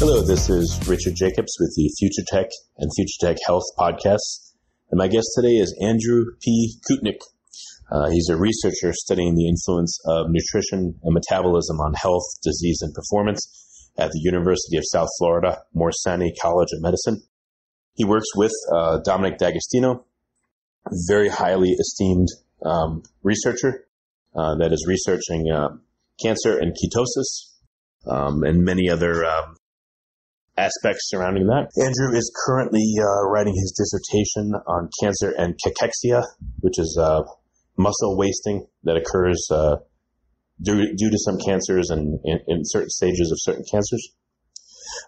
Hello, this is Richard Jacobs with the Future Tech and Future Tech Health podcasts, and my guest today is Andrew P. Koutnik. He's a researcher studying the influence of nutrition and metabolism on health, disease, and performance at the University of South Florida, Morsani College of Medicine. He works with Dominic D'Agostino, a very highly esteemed researcher that is researching cancer and ketosis and many other aspects surrounding that. Andrew is currently writing his dissertation on cancer and cachexia, which is muscle wasting that occurs due to some cancers and in certain stages of certain cancers.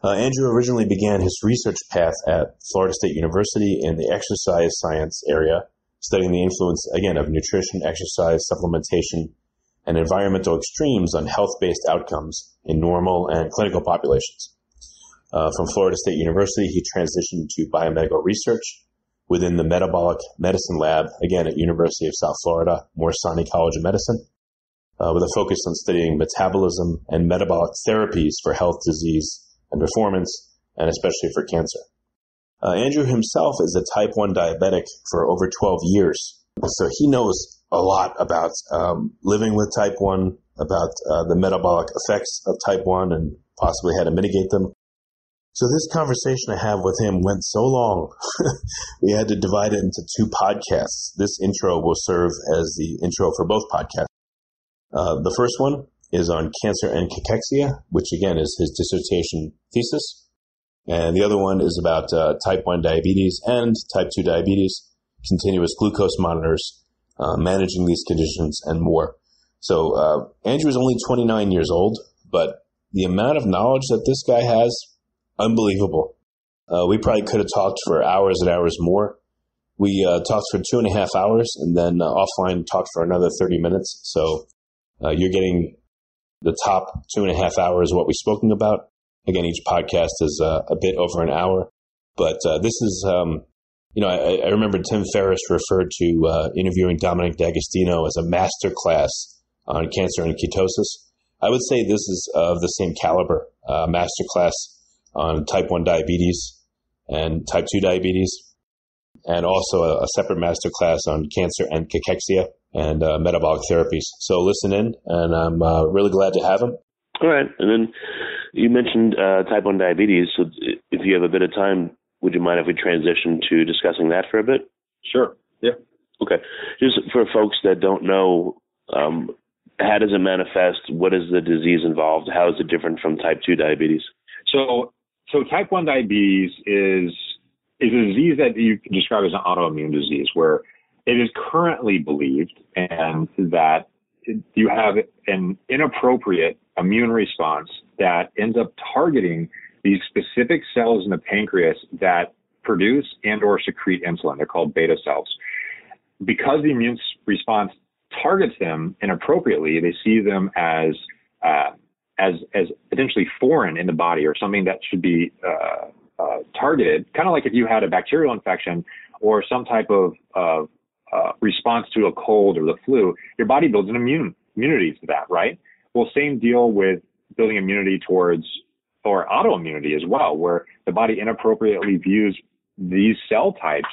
Andrew originally began his research path at Florida State University in the exercise science area, studying the influence, again, of nutrition, exercise, supplementation, and environmental extremes on health-based outcomes in normal and clinical populations. From Florida State University, he transitioned to biomedical research within the metabolic medicine lab, again at University of South Florida, Morsani College of Medicine, with a focus on studying metabolism and metabolic therapies for health, disease, and performance, and especially for cancer. Andrew himself is a type 1 diabetic for over 12 years, so he knows a lot about living with type 1, about the metabolic effects of type 1 and possibly how to mitigate them. So this conversation I have with him went so long, we had to divide it into two podcasts. This intro will serve as the intro for both podcasts. The first one is on cancer and cachexia, which again is his dissertation thesis. And the other one is about type 1 diabetes and type 2 diabetes, continuous glucose monitors, managing these conditions, and more. So Andrew is only 29 years old, but the amount of knowledge that this guy has, unbelievable. We probably could have talked for hours and hours more. We talked for 2.5 hours and then offline talked for another 30 minutes. So you're getting the top 2.5 hours of what we've spoken about. Again, each podcast is a bit over an hour. But this is, I remember Tim Ferriss referred to interviewing Dominic D'Agostino as a master class on cancer and ketosis. I would say this is of the same caliber, master class on type 1 diabetes and type 2 diabetes, and also a separate masterclass on cancer and cachexia and metabolic therapies. So listen in, and I'm really glad to have him. All right. And then you mentioned type 1 diabetes. So if you have a bit of time, would you mind if we transition to discussing that for a bit? Sure. Yeah. Okay. Just for folks that don't know, how does it manifest? What is the disease involved? How is it different from type 2 diabetes? So type 1 diabetes is a disease that you can describe as an autoimmune disease, where it is currently believed and that you have an inappropriate immune response that ends up targeting these specific cells in the pancreas that produce and or secrete insulin. They're called beta cells. Because the immune response targets them inappropriately, they see them as potentially foreign in the body, or something that should be targeted, kind of like if you had a bacterial infection or some type of response to a cold or the flu, your body builds an immunity to that, right? Well, same deal with building immunity towards or autoimmunity as well, where the body inappropriately views these cell types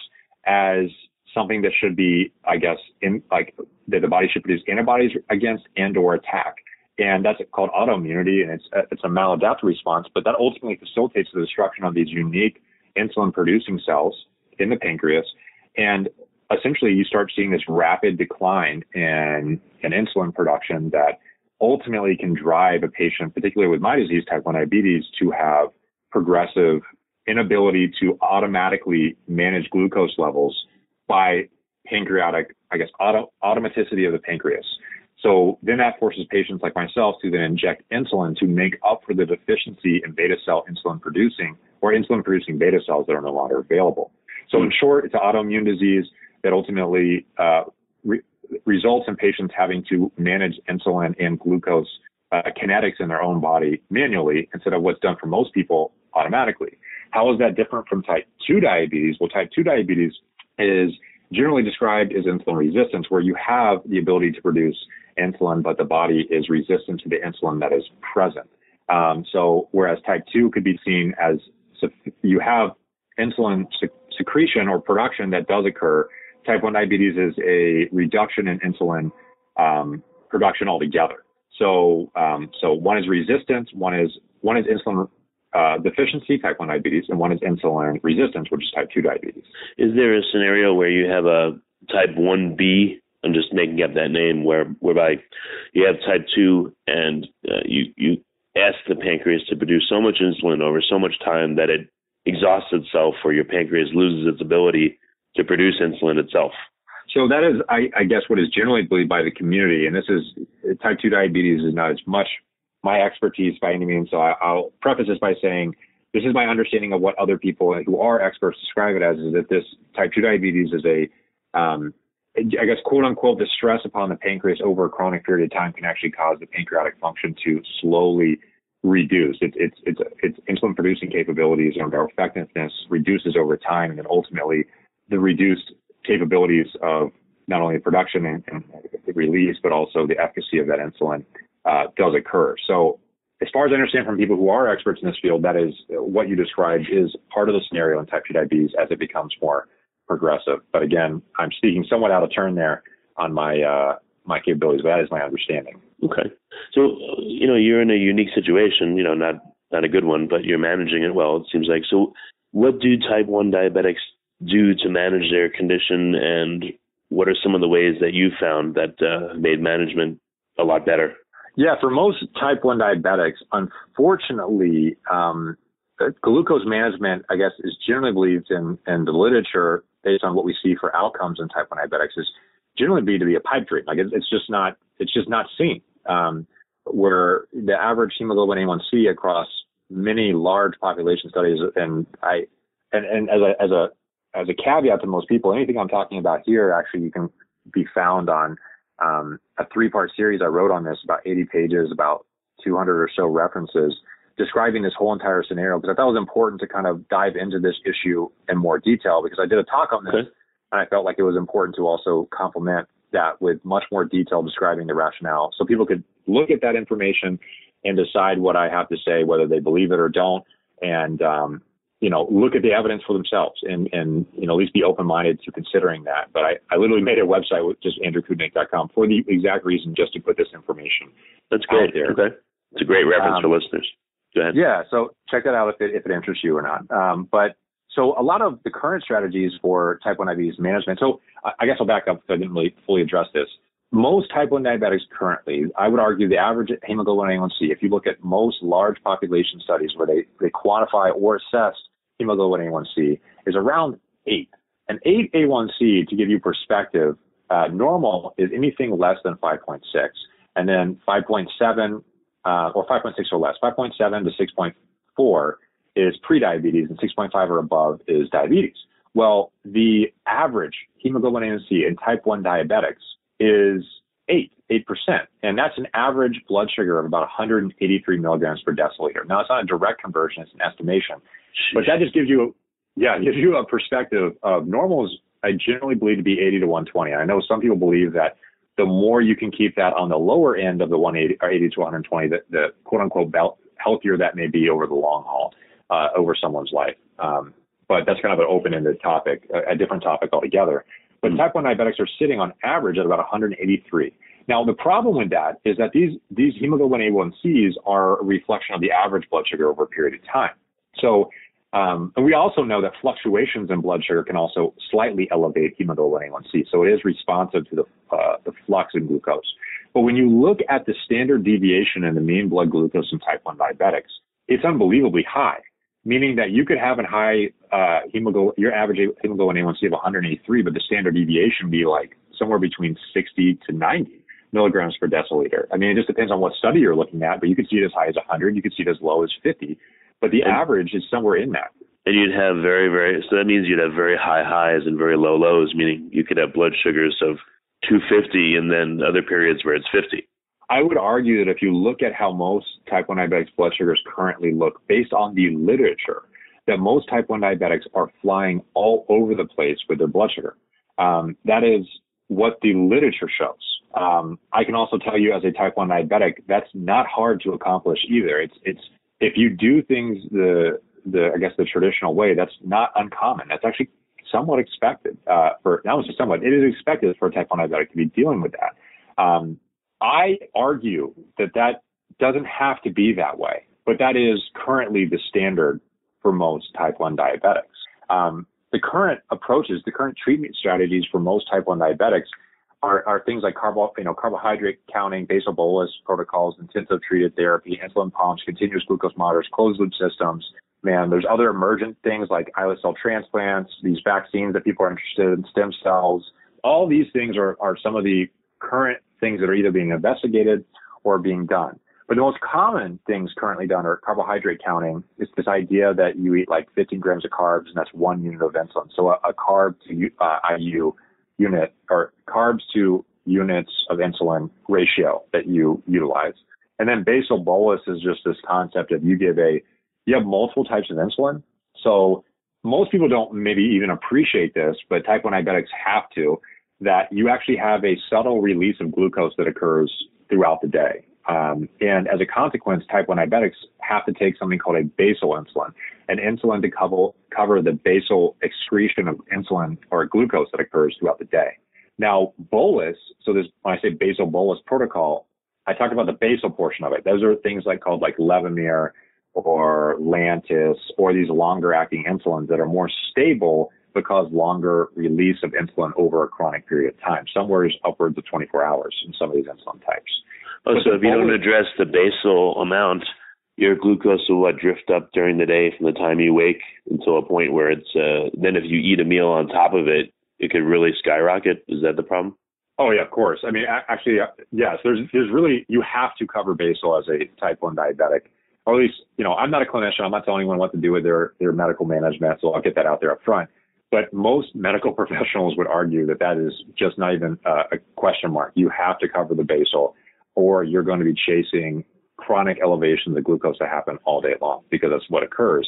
as something that should be, I guess, that the body should produce antibodies against and or attack. And that's called autoimmunity, and it's a maladaptive response, but that ultimately facilitates the destruction of these unique insulin-producing cells in the pancreas. And essentially, you start seeing this rapid decline in insulin production that ultimately can drive a patient, particularly with my disease, type 1 diabetes, to have progressive inability to automatically manage glucose levels by pancreatic, I guess, automaticity of the pancreas. So then that forces patients like myself to then inject insulin to make up for the deficiency in beta cell insulin producing or insulin producing beta cells that are no longer available. So in short, it's an autoimmune disease that ultimately results in patients having to manage insulin and glucose kinetics in their own body manually instead of what's done for most people automatically. How is that different from type 2 diabetes? Well, type 2 diabetes is generally described as insulin resistance, where you have the ability to produce insulin, but the body is resistant to the insulin that is present. So whereas type 2 could be seen as you have insulin secretion or production that does occur, type 1 diabetes is a reduction in insulin production altogether. So one is resistance, one is insulin deficiency, type 1 diabetes, and one is insulin resistance, which is type 2 diabetes. Is there a scenario where you have a type 1B, I'm just making up that name, whereby you have type 2 and you ask the pancreas to produce so much insulin over so much time that it exhausts itself, or your pancreas loses its ability to produce insulin itself? So that is, I guess, what is generally believed by the community. And this is, type 2 diabetes is not as much my expertise by any means. So I'll preface this by saying, this is my understanding of what other people who are experts describe it as, is that this type 2 diabetes is a, I guess, quote unquote, the stress upon the pancreas over a chronic period of time can actually cause the pancreatic function to slowly reduce. Its insulin producing capabilities and our effectiveness reduces over time, and then ultimately the reduced capabilities of not only production and release, but also the efficacy of that insulin does occur. So as far as I understand from people who are experts in this field, that is what you described is part of the scenario in type 2 diabetes as it becomes more progressive. But again, I'm speaking somewhat out of turn there on my capabilities, but that is my understanding. Okay. So, you're in a unique situation, not a good one, but you're managing it well, it seems like. So what do type 1 diabetics do to manage their condition, and what are some of the ways that you found that made management a lot better? Yeah, for most type 1 diabetics, unfortunately, glucose management, I guess, is generally believed in the literature based on what we see for outcomes in type 1 diabetics is generally to be a pipe dream. Like it's just not seen. Where the average hemoglobin A1C across many large population studies, and as a caveat to most people, anything I'm talking about here actually you can be found on a 3-part series I wrote on this, about 80 pages, about 200 or so references describing this whole entire scenario. Because I thought it was important to kind of dive into this issue in more detail, because I did a talk on this, okay, and I felt like it was important to also complement that with much more detail describing the rationale, so people could look at that information and decide what I have to say, whether they believe it or don't, and look at the evidence for themselves and at least be open-minded to considering that. But I literally made a website with just andrewkoutnik.com for the exact reason, just to put this information. That's great. There. Okay. It's a great reference for listeners. Go ahead. Yeah. So check that out if it interests you or not. So a lot of the current strategies for type 1 diabetes management. So I guess I'll back up because I didn't really fully address this. Most type 1 diabetics currently, I would argue the average hemoglobin A1C, if you look at most large population studies where they quantify or assess hemoglobin A1C, is around 8. An 8 A1C, to give you perspective, normal is anything less than 5.6. And then 5.7 or 5.6 or less. 5.7 to 6.4 is prediabetes, and 6.5 or above is diabetes. Well, the average hemoglobin A1C in type 1 diabetics is 8%. And that's an average blood sugar of about 183 milligrams per deciliter. Now, it's not a direct conversion, it's an estimation. Jeez. But that just gives you a perspective of normal is I generally believe to be 80 to 120. I know some people believe that the more you can keep that on the lower end of the 180 or 80 to 120, the quote unquote healthier that may be over the long haul, over someone's life. But that's kind of an open-ended topic, a different topic altogether. But type 1 diabetics are sitting on average at about 183. Now, the problem with that is that these hemoglobin A1Cs are a reflection of the average blood sugar over a period of time. So, and we also know that fluctuations in blood sugar can also slightly elevate hemoglobin A1C. So it is responsive to the flux in glucose. But when you look at the standard deviation in the mean blood glucose in type 1 diabetics, it's unbelievably high, meaning that you could have a high your average hemoglobin A1C of 183, but the standard deviation be like somewhere between 60 to 90 milligrams per deciliter. I mean, it just depends on what study you're looking at, but you could see it as high as 100, you could see it as low as 50, but the average is somewhere in that. And you'd have so that means you'd have very high highs and very low lows, meaning you could have blood sugars of 250 and then other periods where it's 50. I would argue that if you look at how most type 1 diabetics' blood sugars currently look, based on the literature, that most type 1 diabetics are flying all over the place with their blood sugar. That is what the literature shows. I can also tell you as a type 1 diabetic, that's not hard to accomplish either. It's if you do things the traditional way, that's not uncommon. That's actually somewhat expected it is expected for a type 1 diabetic to be dealing with that. I argue that doesn't have to be that way, but that is currently the standard for most type 1 diabetics. The current approaches, the current treatment strategies for most type 1 diabetics are things like carbohydrate counting, basal bolus protocols, intensive treated therapy, insulin pumps, continuous glucose monitors, closed loop systems. Man, there's other emergent things like islet cell transplants, these vaccines that people are interested in, stem cells. All these things are some of the current things that are either being investigated or being done. But the most common things currently done are carbohydrate counting. It's this idea that you eat like 15 grams of carbs and that's 1 unit of insulin. So a carb to IU unit or carbs to units of insulin ratio that you utilize. And then basal bolus is just this concept of you have multiple types of insulin. So most people don't maybe even appreciate this, but type 1 diabetics have to, that you actually have a subtle release of glucose that occurs throughout the day. And as a consequence, type 1 diabetics have to take something called a basal insulin, an insulin to cover the basal excretion of insulin or glucose that occurs throughout the day. Now, bolus, when I say basal bolus protocol, I talked about the basal portion of it. Those are things called Levemir or Lantus or these longer-acting insulins that are more stable because longer release of insulin over a chronic period of time, somewhere is upwards of 24 hours in some of these insulin types. Oh, so if you don't address the basal amount, your glucose will drift up during the day from the time you wake until a point where it's, then if you eat a meal on top of it, it could really skyrocket. Is that the problem? Oh, yeah, of course. I mean, actually, yes, there's really, you have to cover basal as a type 1 diabetic. Or at least, I'm not a clinician. I'm not telling anyone what to do with their medical management, so I'll get that out there up front. But most medical professionals would argue that is just not even a question mark. You have to cover the basal or you're going to be chasing chronic elevations of glucose that happen all day long because that's what occurs.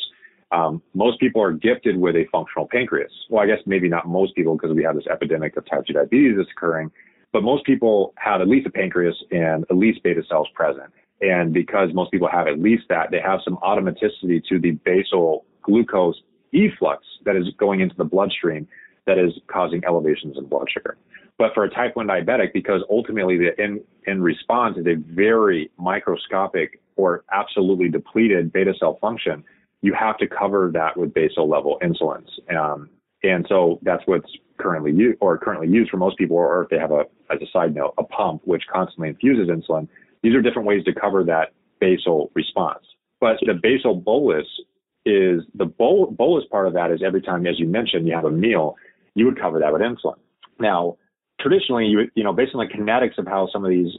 Most people are gifted with a functional pancreas. Well, I guess maybe not most people because we have this epidemic of type 2 diabetes that's occurring, but most people have at least a pancreas and at least beta cells present. And because most people have at least that, they have some automaticity to the basal glucose efflux that is going into the bloodstream that is causing elevations in blood sugar. But for a type 1 diabetic, because ultimately the end response is a very microscopic or absolutely depleted beta cell function, you have to cover that with basal level insulins. And so that's what's currently used for most people, or if they have as a side note, a pump, which constantly infuses insulin. These are different ways to cover that basal response. But the basal bolus is the bolus part of that is every time, as you mentioned, you have a meal, you would cover that with insulin. Now, traditionally, based on the kinetics of how some of these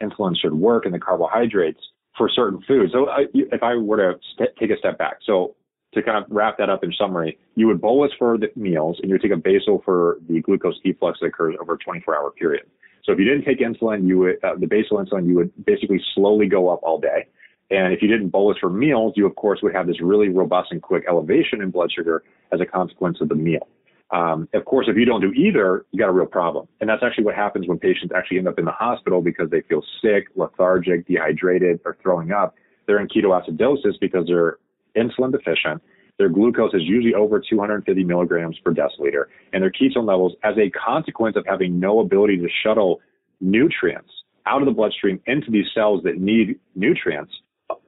insulins should work and the carbohydrates for certain foods. So if I were to take a step back, so to kind of wrap that up in summary, you would bolus for the meals and you would take a basal for the glucose efflux that occurs over a 24-hour period. So if you didn't take insulin, the basal insulin, you would basically slowly go up all day. And if you didn't bolus for meals, you, of course, would have this really robust and quick elevation in blood sugar as a consequence of the meal. Of course, if you don't do either, you got a real problem. And that's actually what happens when patients actually end up in the hospital because they feel sick, lethargic, dehydrated, or throwing up. They're in ketoacidosis because they're insulin deficient. Their glucose is usually over 250 milligrams per deciliter. And their ketone levels, as a consequence of having no ability to shuttle nutrients out of the bloodstream into these cells that need nutrients,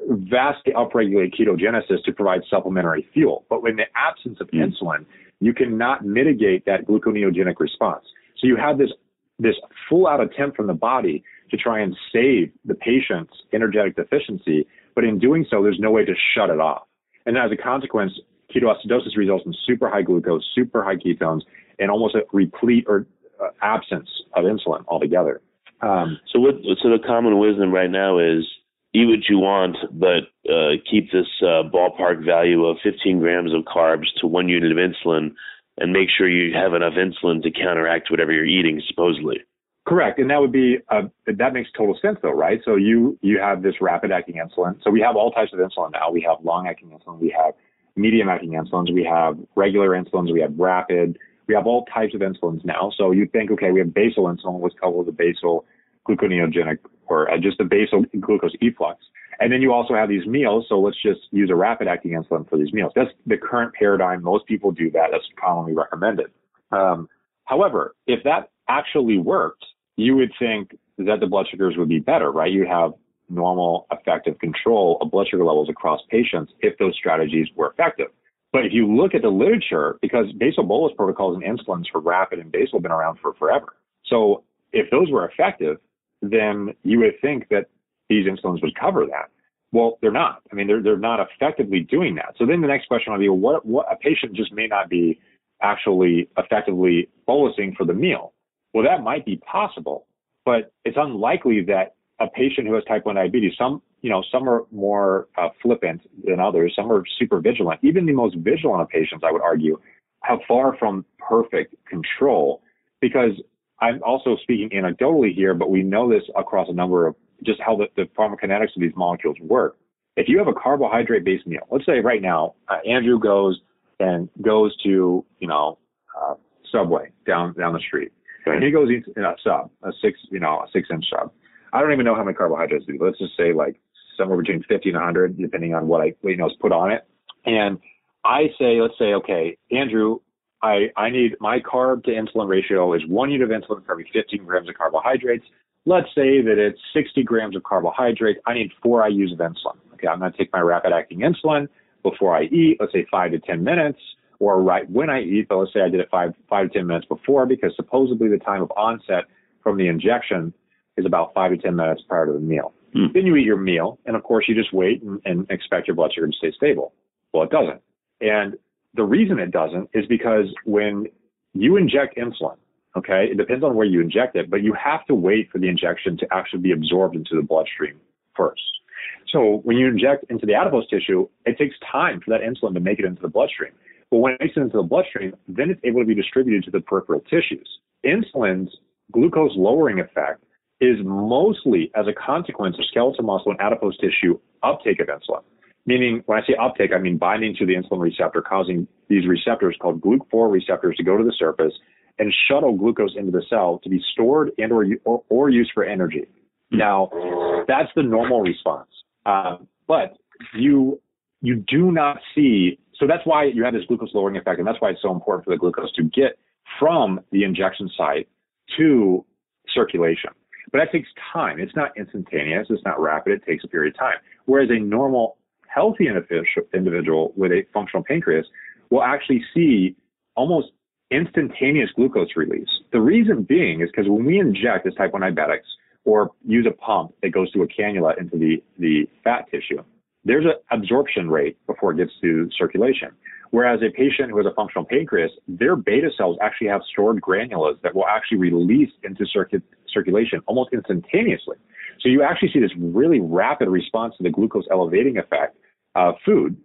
vastly upregulate ketogenesis to provide supplementary fuel. But in the absence of insulin, you cannot mitigate that gluconeogenic response. So you have this full-out attempt from the body to try and save the patient's energetic deficiency, but in doing so, there's no way to shut it off. And as a consequence, ketoacidosis results in super high glucose, super high ketones, and almost a replete or absence of insulin altogether. So the common wisdom right now is eat what you want, but keep this ballpark value of 15 grams of carbs to 1 unit of insulin, and make sure you have enough insulin to counteract whatever you're eating, supposedly. Correct, and that would be that makes total sense, though, right? So you have this rapid-acting insulin. So we have all types of insulin now. We have long-acting insulin. We have medium-acting insulins. We have regular insulins. We have rapid. We have all types of insulins now. So you think, okay, we have basal insulin. What's called the basal gluconeogenic, or just the basal glucose efflux. And then you also have these meals. So let's just use a rapid-acting insulin for these meals. That's the current paradigm. Most people do that. That's commonly recommended. However, if that actually worked, you would think that the blood sugars would be better, right? You have normal effective control of blood sugar levels across patients if those strategies were effective. But if you look at the literature, because basal bolus protocols and insulins for rapid and basal have been around for forever. So if those were effective, then you would think that these insulins would cover that. Well, they're not. I mean, they're not effectively doing that. So then the next question would be, what a patient just may not be actually effectively bolusing for the meal. Well, that might be possible, but it's unlikely that a patient who has type 1 diabetes, some are more flippant than others. Some are super vigilant. Even the most vigilant of patients, I would argue, have far from perfect control, because I'm also speaking anecdotally here, but we know this across a number of just how the pharmacokinetics of these molecules work. If you have a carbohydrate-based meal, let's say right now, Andrew goes to, Subway down the street. And he goes eats a sub, a 6-inch sub. I don't even know how many carbohydrates do. Let's just say like somewhere between 50 and 100, depending on what is put on it. And I say, okay, Andrew, I need my carb to insulin ratio is 1 unit of insulin for every 15 grams of carbohydrates. Let's say that it's 60 grams of carbohydrates. I need 4 IUs of insulin. Okay, I'm going to take my rapid-acting insulin before I eat, let's say 5 to 10 minutes. Or right when I eat, but let's say I did it five to 10 minutes before, because supposedly the time of onset from the injection is about 5 to 10 minutes prior to the meal. Then you eat your meal, and of course you just wait and expect your blood sugar to stay stable. Well, it doesn't. And the reason it doesn't is because when you inject insulin, okay, it depends on where you inject it, but you have to wait for the injection to actually be absorbed into the bloodstream first. So when you inject into the adipose tissue, it takes time for that insulin to make it into the bloodstream. But when it makes it into the bloodstream, then it's able to be distributed to the peripheral tissues. Insulin's glucose-lowering effect is mostly as a consequence of skeletal muscle and adipose tissue uptake of insulin. Meaning, when I say uptake, I mean binding to the insulin receptor, causing these receptors called GLUT4 receptors to go to the surface and shuttle glucose into the cell to be stored and or used for energy. Now, that's the normal response. But you do not see... So that's why you have this glucose-lowering effect, and that's why it's so important for the glucose to get from the injection site to circulation. But that takes time. It's not instantaneous. It's not rapid. It takes a period of time. Whereas a normal, healthy individual with a functional pancreas will actually see almost instantaneous glucose release. The reason being is because when we inject as type 1 diabetics or use a pump that goes through a cannula into the fat tissue, there's an absorption rate before it gets to circulation. Whereas a patient who has a functional pancreas, their beta cells actually have stored granulas that will actually release into circulation almost instantaneously. So you actually see this really rapid response to the glucose elevating effect of food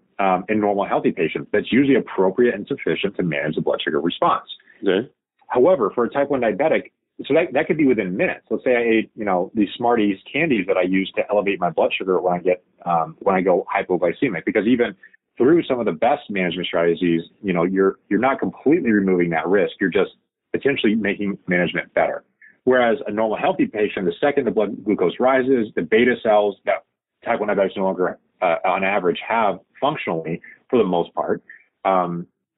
in normal healthy patients that's usually appropriate and sufficient to manage the blood sugar response. Okay. However, for a type 1 diabetic, so that could be within minutes. Let's say I ate, these Smarties candies that I use to elevate my blood sugar when I go hypoglycemic, because even through some of the best management strategies, you know, you're not completely removing that risk. You're just potentially making management better. Whereas a normal healthy patient, the second the blood glucose rises, the beta cells that type 1 diabetics no longer, on average, have functionally, for the most part,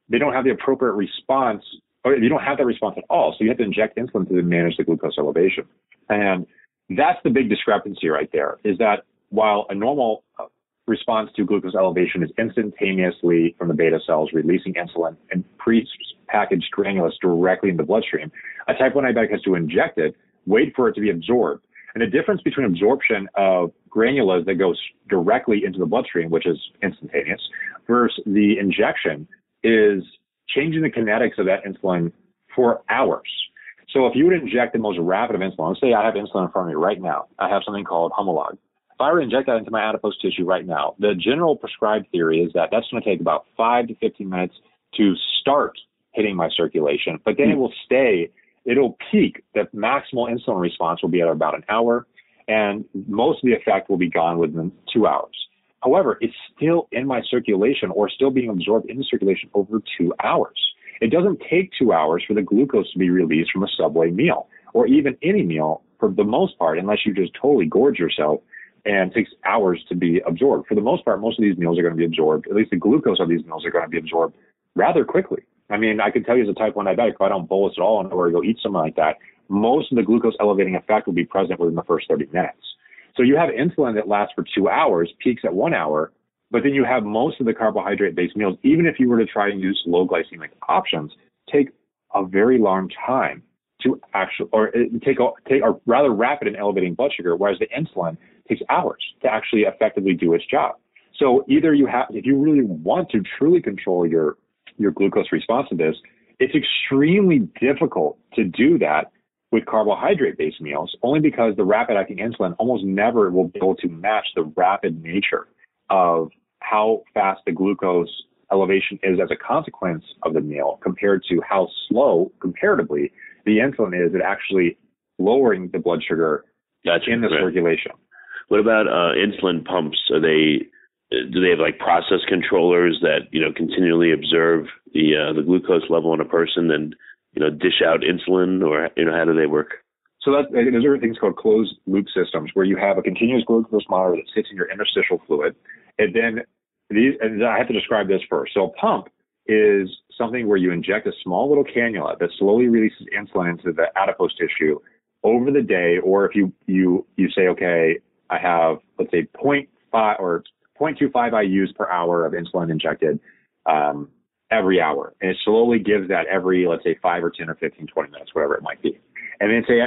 they don't have the appropriate response, or you don't have that response at all. So you have to inject insulin to manage the glucose elevation. And that's the big discrepancy right there, is that while a normal response to glucose elevation is instantaneously from the beta cells releasing insulin and pre-packaged granules directly in the bloodstream, a type 1 diabetic has to inject it, wait for it to be absorbed. And the difference between absorption of granules that goes directly into the bloodstream, which is instantaneous, versus the injection is changing the kinetics of that insulin for hours. So if you would inject the most rapid of insulin, let's say I have insulin in front of me right now. I have something called Humalog. If I were to inject that into my adipose tissue right now, the general prescribed theory is that that's going to take about 5 to 15 minutes to start hitting my circulation, but then it will stay. It'll peak. The maximal insulin response will be at about an hour, and most of the effect will be gone within 2 hours. However, it's still in my circulation or still being absorbed in the circulation over 2 hours. It doesn't take 2 hours for the glucose to be released from a Subway meal or even any meal for the most part, unless you just totally gorge yourself, and it takes hours to be absorbed. For the most part, most of these meals are going to be absorbed. At least the glucose of these meals are going to be absorbed rather quickly. I mean, I can tell you as a type 1 diabetic, if I don't bolus at all and or go eat something like that, most of the glucose elevating effect will be present within the first 30 minutes. So you have insulin that lasts for 2 hours, peaks at 1 hour, but then you have most of the carbohydrate-based meals, even if you were to try and use low glycemic options, take a very long time to actually, or take a rather rapid and elevating blood sugar, whereas the insulin takes hours to actually effectively do its job. So either you have, if you really want to truly control your glucose response to this, it's extremely difficult to do that with carbohydrate-based meals, only because the rapid-acting insulin almost never will be able to match the rapid nature of how fast the glucose elevation is as a consequence of the meal compared to how slow, comparatively, the insulin is at actually lowering the blood sugar in the circulation. What about insulin pumps? Do they have like process controllers that, you know, continually observe the glucose level in a person and, you know, dish out insulin, or, you know, how do they work? So those are things called closed loop systems, where you have a continuous glucose monitor that sits in your interstitial fluid. And then and I have to describe this first. So a pump is something where you inject a small little cannula that slowly releases insulin into the adipose tissue over the day. Or if you say, okay, I have, let's say 0.5 or 0.25 IUs per hour of insulin injected every hour. And it slowly gives that every, let's say, 5 or 10 or 15, 20 minutes, whatever it might be. And then say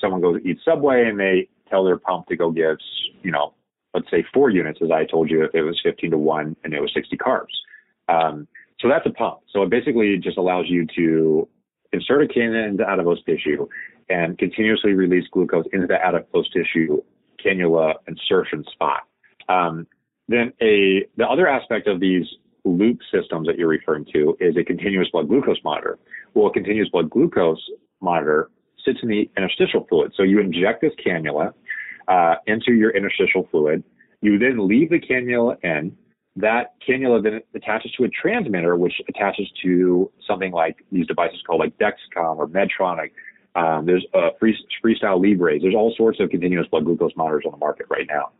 someone goes eat Subway and they tell their pump to go give, you know, let's say 4 units, as I told you, if it was 15:1 and it was 60 carbs. So that's a pump. So it basically just allows you to insert a cannula into adipose tissue and continuously release glucose into the adipose tissue cannula insertion spot. Then the other aspect of these loop systems that you're referring to is a continuous blood glucose monitor. Well, a continuous blood glucose monitor sits in the interstitial fluid. So you inject this cannula into your interstitial fluid. You then leave the cannula in. That cannula then attaches to a transmitter, which attaches to something like these devices called like Dexcom or Medtronic. There's Freestyle Libres. There's all sorts of continuous blood glucose monitors on the market right now.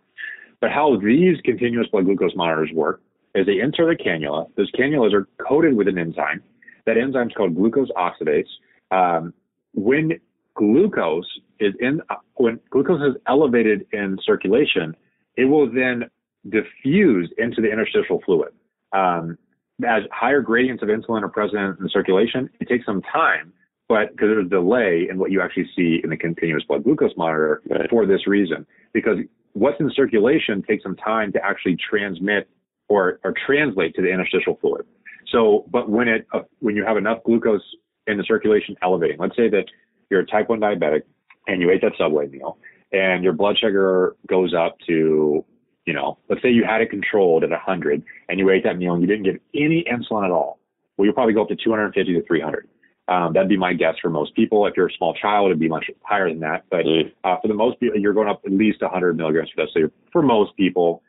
But how these continuous blood glucose monitors work is they insert a cannula. Those cannulas are coated with an enzyme. That enzyme is called glucose oxidase. When glucose is elevated in circulation, it will then diffuse into the interstitial fluid. As higher gradients of insulin are present in the circulation, it takes some time, but because there's a delay in what you actually see in the continuous blood glucose monitor for this reason, because what's in circulation takes some time to actually transmit or translate to the interstitial fluid. So, but when you have enough glucose in the circulation elevating, let's say that you're a type 1 diabetic and you ate that Subway meal and your blood sugar goes up to, you know, let's say you had it controlled at 100 and you ate that meal and you didn't give any insulin at all. Well, you'll probably go up to 250 to 300. That'd be my guess for most people. If you're a small child, it'd be much higher than that. But for the most people, you're going up at least 100 milligrams for that. So for most people,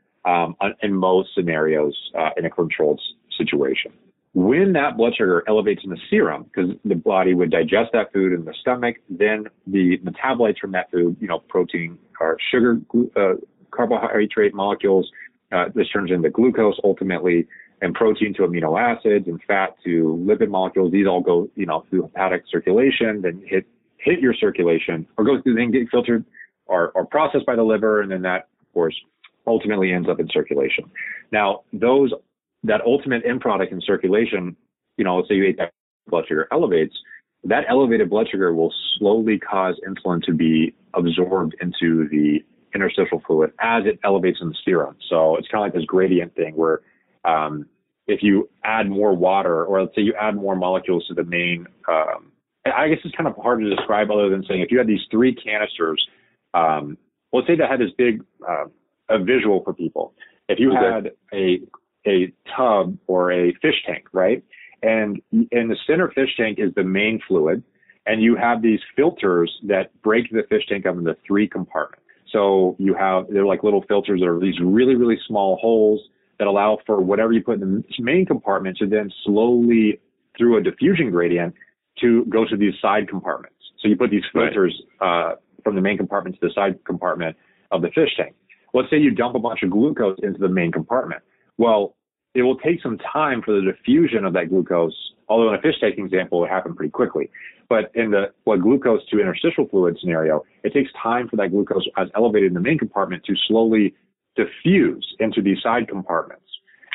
in most scenarios in a controlled situation. When that blood sugar elevates in the serum, because the body would digest that food in the stomach, then the metabolites from that food, you know, protein or sugar, carbohydrate molecules, this turns into glucose ultimately, and protein to amino acids and fat to lipid molecules. These all go, you know, through hepatic circulation, then hit your circulation, or go through, then get filtered or processed by the liver, and then that, of course, ultimately ends up in circulation. Now, those, that ultimate end product in circulation, you know, let's say you ate that, blood sugar elevates, that elevated blood sugar will slowly cause insulin to be absorbed into the interstitial fluid as it elevates in the serum. So it's kind of like this gradient thing where if you add more water, or let's say you add more molecules to the main, I guess it's kind of hard to describe other than saying if you had these three canisters, let's say that had this big a visual for people. If you had a tub or a fish tank, right? And in the center fish tank is the main fluid, and you have these filters that break the fish tank up into three compartments. So you have, they're like little filters that are these really, really small holes that allow for whatever you put in the main compartment to then slowly, through a diffusion gradient, to go to these side compartments. So you put these filters from the main compartment to the side compartment of the fish tank. Let's say you dump a bunch of glucose into the main compartment. Well, it will take some time for the diffusion of that glucose, although in a fish tank example, it happened pretty quickly. But in the glucose to interstitial fluid scenario, it takes time for that glucose as elevated in the main compartment to slowly diffuse into these side compartments.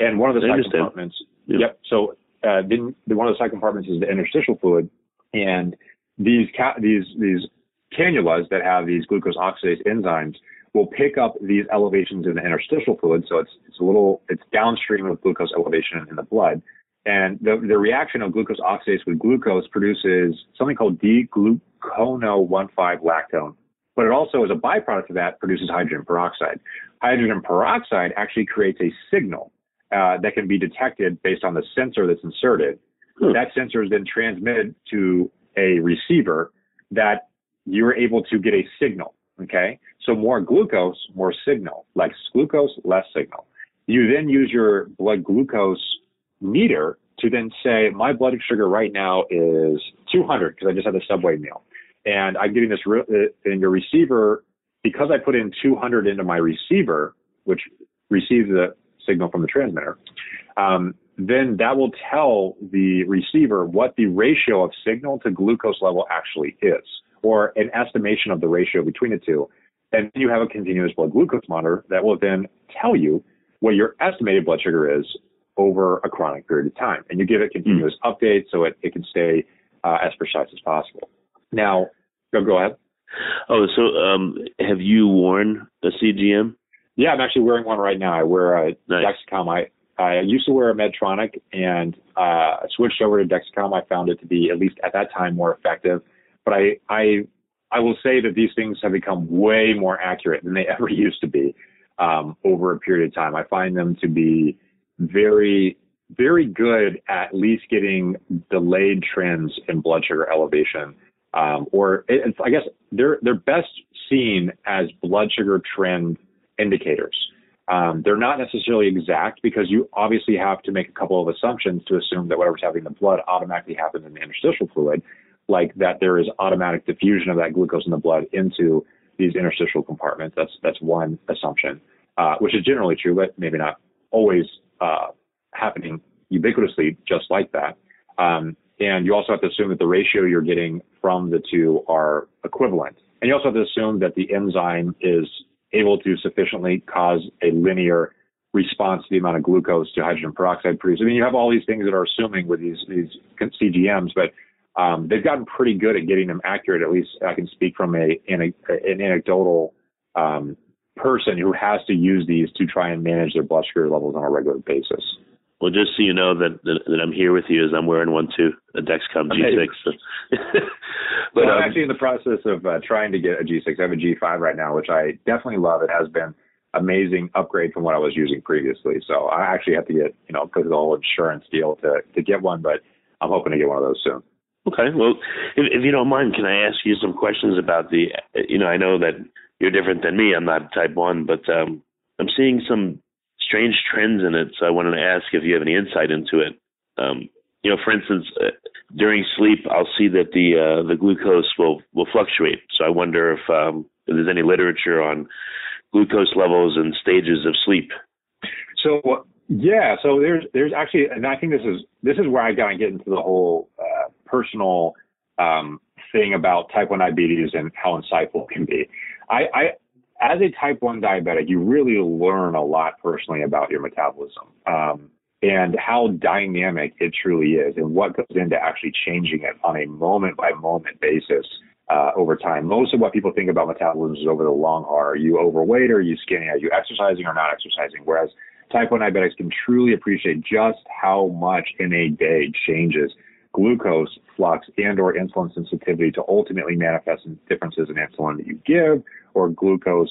And one of the side compartments, so then one of the side compartments is the interstitial fluid, and these cannulas that have these glucose oxidase enzymes will pick up these elevations in the interstitial fluid. So it's downstream of glucose elevation in the blood. And the reaction of glucose oxidase with glucose produces something called D-glucono-1,5-lactone. But it also, as a byproduct of that, produces hydrogen peroxide. Hydrogen peroxide actually creates a signal that can be detected based on the sensor that's inserted. That sensor is then transmitted to a receiver that you're able to get a signal. Okay, so more glucose, more signal. Less glucose, less signal. You then use your blood glucose meter to then say, my blood sugar right now is 200 because I just had a Subway meal. And I'm getting this in your receiver, because I put in 200 into my receiver, which receives the signal from the transmitter, then that will tell the receiver what the ratio of signal to glucose level actually is, or an estimation of the ratio between the two. And then you have a continuous blood glucose monitor that will then tell you what your estimated blood sugar is over a chronic period of time. And you give it continuous updates so it can stay as precise as possible. Now, go ahead. Oh, so have you worn a CGM? Yeah, I'm actually wearing one right now. I wear a Dexcom. I used to wear a Medtronic, and I switched over to Dexcom. I found it to be, at least at that time, more effective. But I will say that these things have become way more accurate than they ever used to be over a period of time. I find them to be very, very good at least getting delayed trends in blood sugar elevation. I guess they're best seen as blood sugar trend indicators. They're not necessarily exact because you obviously have to make a couple of assumptions to assume that whatever's happening in the blood automatically happens in the interstitial fluid, like that there is automatic diffusion of that glucose in the blood into these interstitial compartments. That's one assumption, which is generally true, but maybe not always happening ubiquitously just like that. And you also have to assume that the ratio you're getting from the two are equivalent. And you also have to assume that the enzyme is able to sufficiently cause a linear response to the amount of glucose to hydrogen peroxide produced. I mean, you have all these things that are assuming with these CGMs, but they've gotten pretty good at getting them accurate. At least I can speak from an anecdotal person who has to use these to try and manage their blood sugar levels on a regular basis. Well, just so you know that I'm here with you, as I'm wearing one too, a Dexcom G6. So. But I'm actually in the process of trying to get a G6. I have a G5 right now, which I definitely love. It has been amazing upgrade from what I was using previously. So I actually have to get, you know, go through the whole insurance deal to get one, but I'm hoping to get one of those soon. Okay. Well, if you don't mind, can I ask you some questions about the, you know, I know that you're different than me. I'm not type 1, but I'm seeing some strange trends in it. So I wanted to ask if you have any insight into it. For instance, during sleep, I'll see that the glucose will fluctuate. So I wonder if there's any literature on glucose levels and stages of sleep. So yeah, so there's actually, and I think this is where I got to get into the whole personal thing about type 1 diabetes and how insightful it can be. I as a type 1 diabetic, you really learn a lot personally about your metabolism and how dynamic it truly is and what goes into actually changing it on a moment-by-moment basis over time. Most of what people think about metabolism is over the long haul. Are you overweight? Are you skinny? Are you exercising or not exercising? Whereas type 1 diabetics can truly appreciate just how much in a day changes glucose flux and or insulin sensitivity to ultimately manifest in differences in insulin that you give or glucose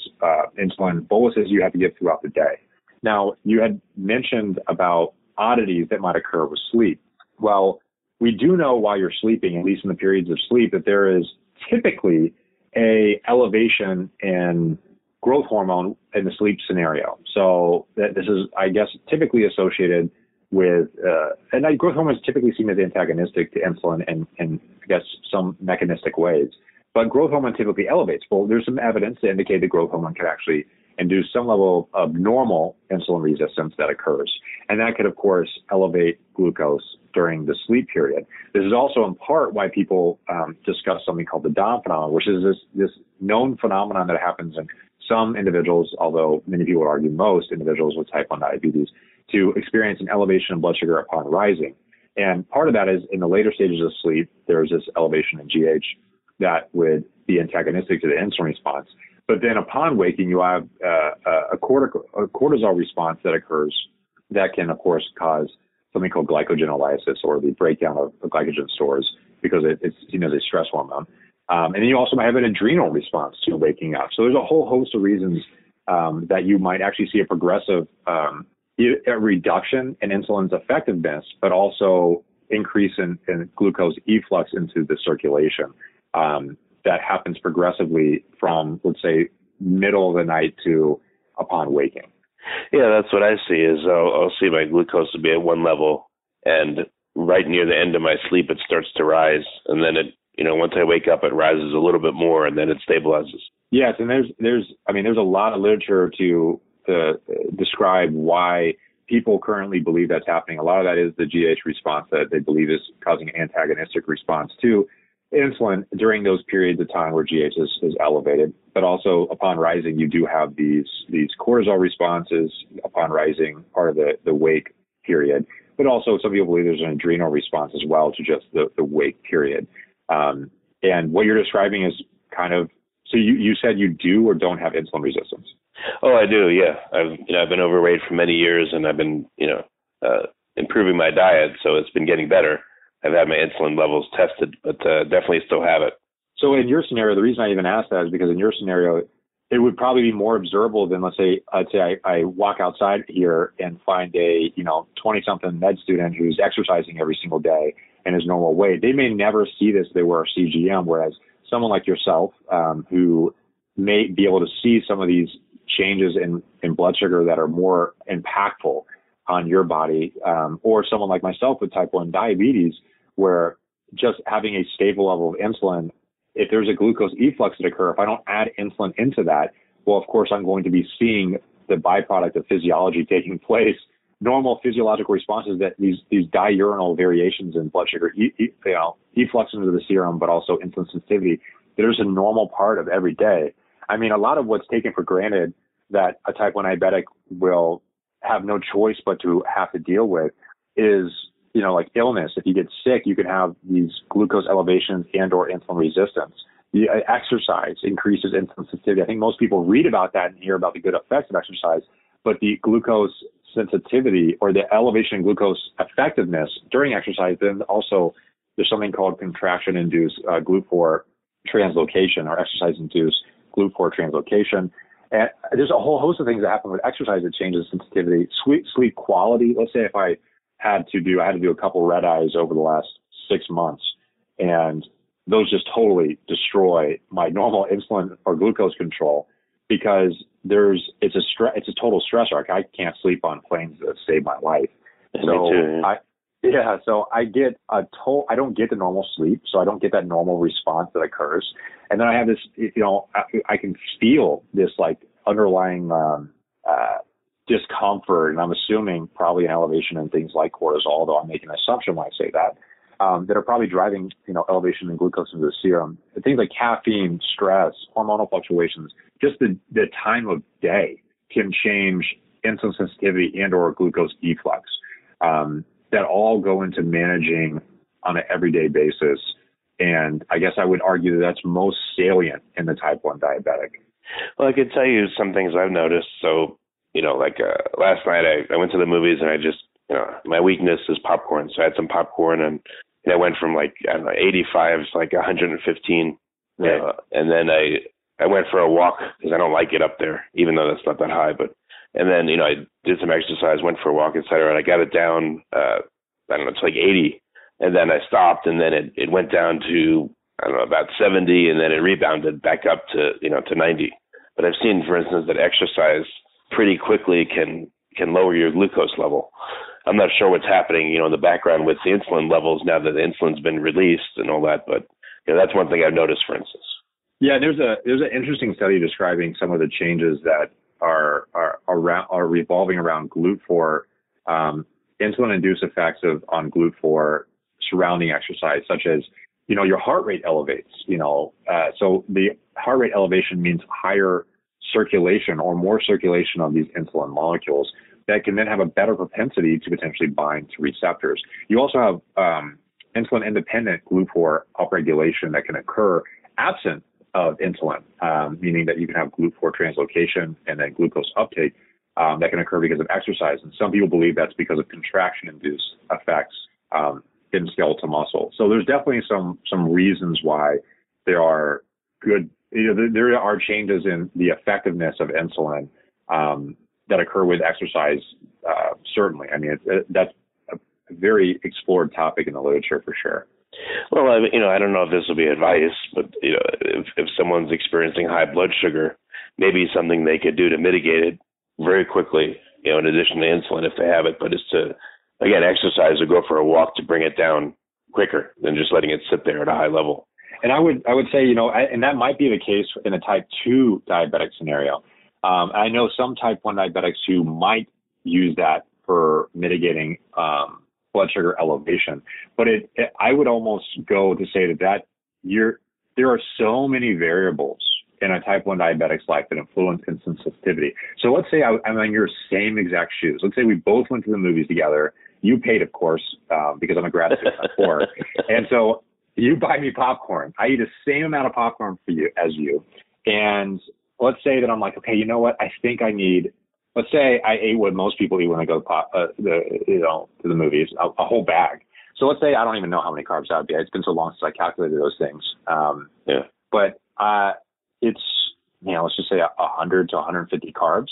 insulin boluses you have to give throughout the day. Now, you had mentioned about oddities that might occur with sleep. Well, we do know while you're sleeping, at least in the periods of sleep, that there is typically a elevation in growth hormone in the sleep scenario. So that this is, I guess, typically associated with, and growth hormone is typically seen as antagonistic to insulin in I guess, some mechanistic ways. But growth hormone typically elevates. Well, there's some evidence to indicate that growth hormone can actually induce some level of normal insulin resistance that occurs. And that could, of course, elevate glucose during the sleep period. This is also in part why people discuss something called the Dom phenomenon, which is this known phenomenon that happens in some individuals, although many people would argue most individuals with type 1 diabetes, to experience an elevation in blood sugar upon rising. And part of that is in the later stages of sleep, there's this elevation in GH that would be antagonistic to the insulin response. But then upon waking, you have a cortisol response that occurs that can, of course, cause something called glycogenolysis or the breakdown of glycogen stores because it's seen as a stress hormone. And then you also might have an adrenal response to waking up. So there's a whole host of reasons that you might actually see a progressive a reduction in insulin's effectiveness, but also increase in glucose efflux into the circulation. That happens progressively from, let's say, middle of the night to upon waking. Yeah, that's what I see is I'll see my glucose will be at one level, and right near the end of my sleep, it starts to rise. And then once I wake up, it rises a little bit more, and then it stabilizes. Yes, and there's a lot of literature to describe why people currently believe that's happening. A lot of that is the GH response that they believe is causing an antagonistic response to insulin during those periods of time where GH is elevated, but also upon rising, you do have these cortisol responses upon rising, part of the wake period. But also, some people believe there's an adrenal response as well to just the wake period. And what you're describing is kind of, so you said you do or don't have insulin resistance. Oh, I do. Yeah, I've been overweight for many years, and I've been improving my diet, so it's been getting better. I've had my insulin levels tested, but definitely still have it. So in your scenario, the reason I even asked that is because in your scenario, it would probably be more observable than, let's say I walk outside here and find a 20-something med student who's exercising every single day in his normal weight. They may never see this if they were a CGM, whereas someone like yourself who may be able to see some of these changes in blood sugar that are more impactful on your body, or someone like myself with type 1 diabetes, where just having a stable level of insulin, if there's a glucose efflux that occurs, if I don't add insulin into that, well, of course, I'm going to be seeing the byproduct of physiology taking place, normal physiological responses that these diurnal variations in blood sugar, efflux into the serum, but also insulin sensitivity, there's a normal part of every day. I mean, a lot of what's taken for granted that a type 1 diabetic will have no choice but to have to deal with is, like illness. If you get sick, you can have these glucose elevations and or insulin resistance. The exercise increases insulin sensitivity. I think most people read about that and hear about the good effects of exercise, but the glucose sensitivity or the elevation in glucose effectiveness during exercise, then also there's something called contraction-induced GLUT4 translocation or exercise-induced GLUT4 translocation. And there's a whole host of things that happen with exercise that changes sensitivity, sleep quality. Let's say if I had to do a couple red eyes over the last 6 months, and those just totally destroy my normal insulin or glucose control because it's a total stressor. Like, I can't sleep on planes that save my life. I don't get the normal sleep, so I don't get that normal response that occurs. And then I have this, I can feel this like underlying discomfort, and I'm assuming probably an elevation in things like cortisol, though I'm making an assumption when I say that, that are probably driving, elevation in glucose into the serum. Things like caffeine, stress, hormonal fluctuations, just the time of day can change insulin sensitivity and or glucose deflux. That all go into managing on an everyday basis. And I guess I would argue that that's most salient in the type 1 diabetic. Well, I could tell you some things I've noticed. So, last night I went to the movies and I just, my weakness is popcorn. So I had some popcorn and I went from 85 to 115. Right. And then I went for a walk because I don't like it up there, even though that's not that high, but. And then, I did some exercise, went for a walk, et cetera, and I got it down, I don't know, to 80. And then I stopped, and then it went down to, I don't know, about 70, and then it rebounded back up to, to 90. But I've seen, for instance, that exercise pretty quickly can lower your glucose level. I'm not sure what's happening, in the background with the insulin levels now that the insulin's been released and all that, but that's one thing I've noticed, for instance. Yeah, there's an interesting study describing some of the changes that are revolving around GLUT4, insulin-induced effects on GLUT4 surrounding exercise, such as, your heart rate elevates, so the heart rate elevation means higher circulation or more circulation of these insulin molecules that can then have a better propensity to potentially bind to receptors. You also have insulin-independent GLUT4 upregulation that can occur absent of insulin, meaning that you can have GLUT4 translocation and then glucose uptake that can occur because of exercise. And some people believe that's because of contraction-induced effects in skeletal muscle. So there's definitely some reasons why there are good, there are changes in the effectiveness of insulin that occur with exercise, certainly. I mean, that's a very explored topic in the literature for sure. Well, I don't know if this will be advice, but if someone's experiencing high blood sugar, maybe something they could do to mitigate it very quickly, in addition to insulin if they have it, but is to, again, exercise or go for a walk to bring it down quicker than just letting it sit there at a high level. And I would say, and that might be the case in a type 2 diabetic scenario. I know some type 1 diabetics who might use that for mitigating blood sugar elevation, but I would almost go to say that there are so many variables in a type 1 diabetic's life that influence insulin sensitivity. So let's say I'm in your same exact shoes. Let's say we both went to the movies together. You paid, of course, because I'm a grad student, I'm poor. And so you buy me popcorn. I eat the same amount of popcorn for you as you. And let's say that I'm like, okay, you know what? I think I need. Let's say I ate what most people eat when they go to the movies, a whole bag. So let's say I don't even know how many carbs that would be. It's been so long since I calculated those things. Yeah. But it's, let's just say 100 to 150 carbs.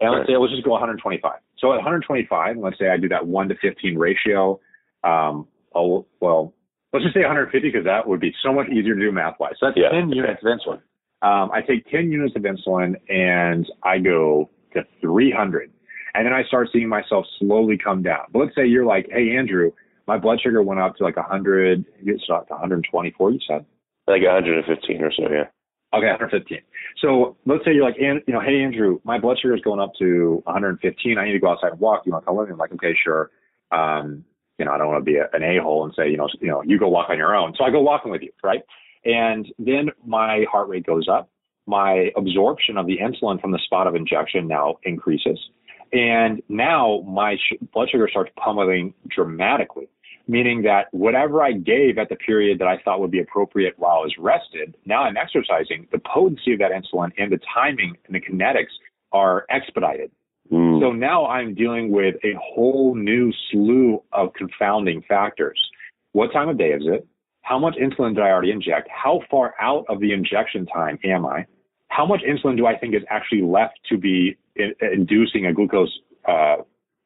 And let's say, let's just go 125. So at 125, let's say I do that 1 to 15 ratio. Let's just say 150 because that would be so much easier to do math-wise. So that's 10 units of insulin. I take 10 units of insulin and I go to 300. And then I start seeing myself slowly come down. But let's say you're like, hey, Andrew, my blood sugar went up to 100, it's not 124, you said? 115 or so, yeah. Okay, 115. So let's say you're like, hey, Andrew, my blood sugar is going up to 115. I need to go outside and walk. You want to come with me? I'm like, okay, sure. I don't want to be an a-hole and say, you go walk on your own. So I go walking with you, right? And then my heart rate goes up. My absorption of the insulin from the spot of injection now increases. And now my blood sugar starts pummeling dramatically, meaning that whatever I gave at the period that I thought would be appropriate while I was rested, now I'm exercising, the potency of that insulin and the timing and the kinetics are expedited. Mm. So now I'm dealing with a whole new slew of confounding factors. What time of day is it? How much insulin did I already inject? How far out of the injection time am I? How much insulin do I think is actually left to be inducing a glucose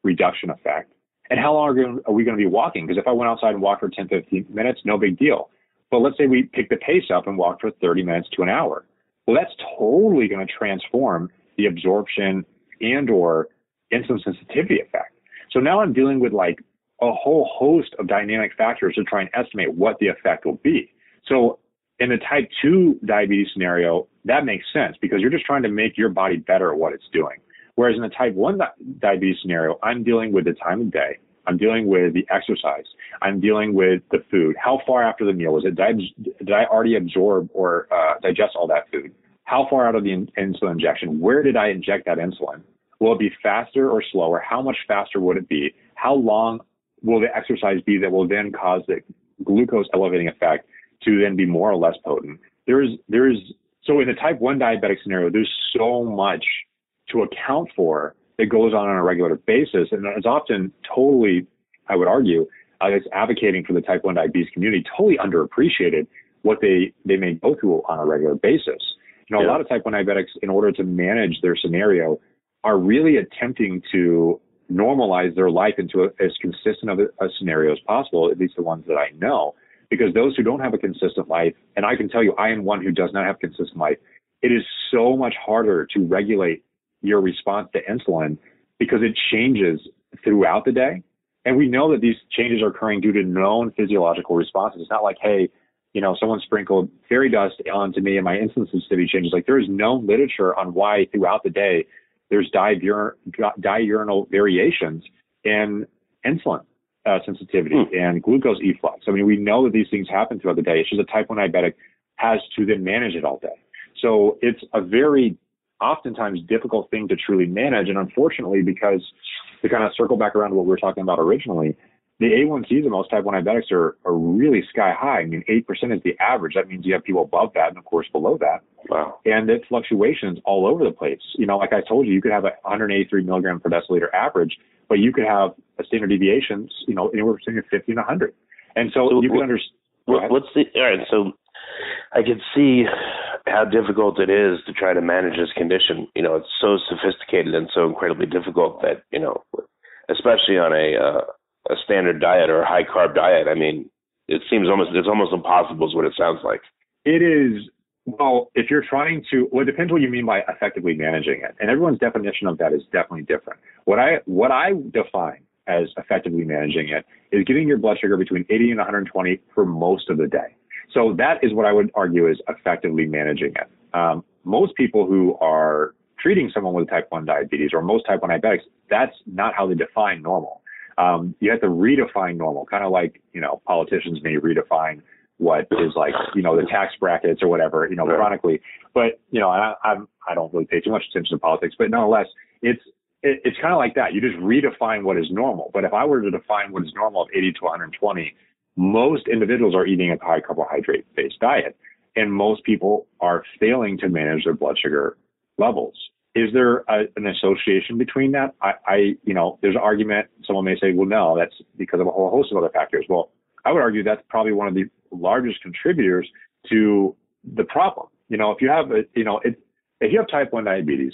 reduction effect? And how long are we going to be walking? Because if I went outside and walked for 10, 15 minutes, no big deal. But let's say we pick the pace up and walk for 30 minutes to an hour. Well, that's totally going to transform the absorption and or insulin sensitivity effect. So now I'm dealing with like a whole host of dynamic factors to try and estimate what the effect will be. So in the type 2 diabetes scenario, that makes sense because you're just trying to make your body better at what it's doing. Whereas in the type 1 diabetes scenario, I'm dealing with the time of day. I'm dealing with the exercise. I'm dealing with the food. How far after the meal was it? Did I already absorb or digest all that food? How far out of the insulin injection? Where did I inject that insulin? Will it be faster or slower? How much faster would it be? How long will the exercise be that will then cause the glucose elevating effect to then be more or less potent? So in the type 1 diabetic scenario, there's so much to account for that goes on a regular basis. And it's often totally, I would argue, as advocating for the type 1 diabetes community, totally underappreciated what they may go through on a regular basis. You know, yeah. A lot of type 1 diabetics, in order to manage their scenario, are really attempting to normalize their life into as consistent of a scenario as possible, at least the ones that I know, because those who don't have a consistent life, and I can tell you, I am one who does not have a consistent life, it is so much harder to regulate your response to insulin because it changes throughout the day. And we know that these changes are occurring due to known physiological responses. It's not like, hey, you know, someone sprinkled fairy dust onto me and my insulin sensitivity changes. Like, there is known literature on why throughout the day there's diurnal variations in insulin sensitivity and glucose efflux. I mean, we know that these things happen throughout the day. It's just a type 1 diabetic has to then manage it all day. So it's a very oftentimes difficult thing to truly manage. And unfortunately, because to kind of circle back around to what we were talking about originally, the A1Cs of most type 1 diabetics are really sky high. I mean, 8% is the average. That means you have people above that and, of course, below that. Wow. And it fluctuations all over the place. You know, like I told you could have a 183 milligram per deciliter average, but you could have a standard deviations, you know, anywhere between 50 and 100. And so you can understand. All right. So I can see how difficult it is to try to manage this condition. You know, it's so sophisticated and so incredibly difficult that, you know, especially on a standard diet or a high carb diet. I mean, it seems it's almost impossible is what it sounds like. It is. Well, if you're trying to, well, it depends what you mean by effectively managing it. And everyone's definition of that is definitely different. What I define as effectively managing it is getting your blood sugar between 80 and 120 for most of the day. So that is what I would argue is effectively managing it. Most people who are treating someone with type 1 diabetes or most type 1 diabetics, that's not how they define normal. You have to redefine normal, kind of like, you know, politicians may redefine what is like, you know, the tax brackets or whatever, you know, chronically. But, you know, I don't really pay too much attention to politics, but nonetheless, it's kind of like that. You just redefine what is normal. But if I were to define what is normal of 80 to 120, most individuals are eating a high carbohydrate-based diet, and most people are failing to manage their blood sugar levels. Is there an association between that? You know, there's an argument. Someone may say, well, no, that's because of a whole host of other factors. Well, I would argue that's probably one of the largest contributors to the problem. You know, if you have type 1 diabetes,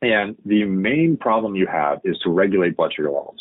and the main problem you have is to regulate blood sugar levels.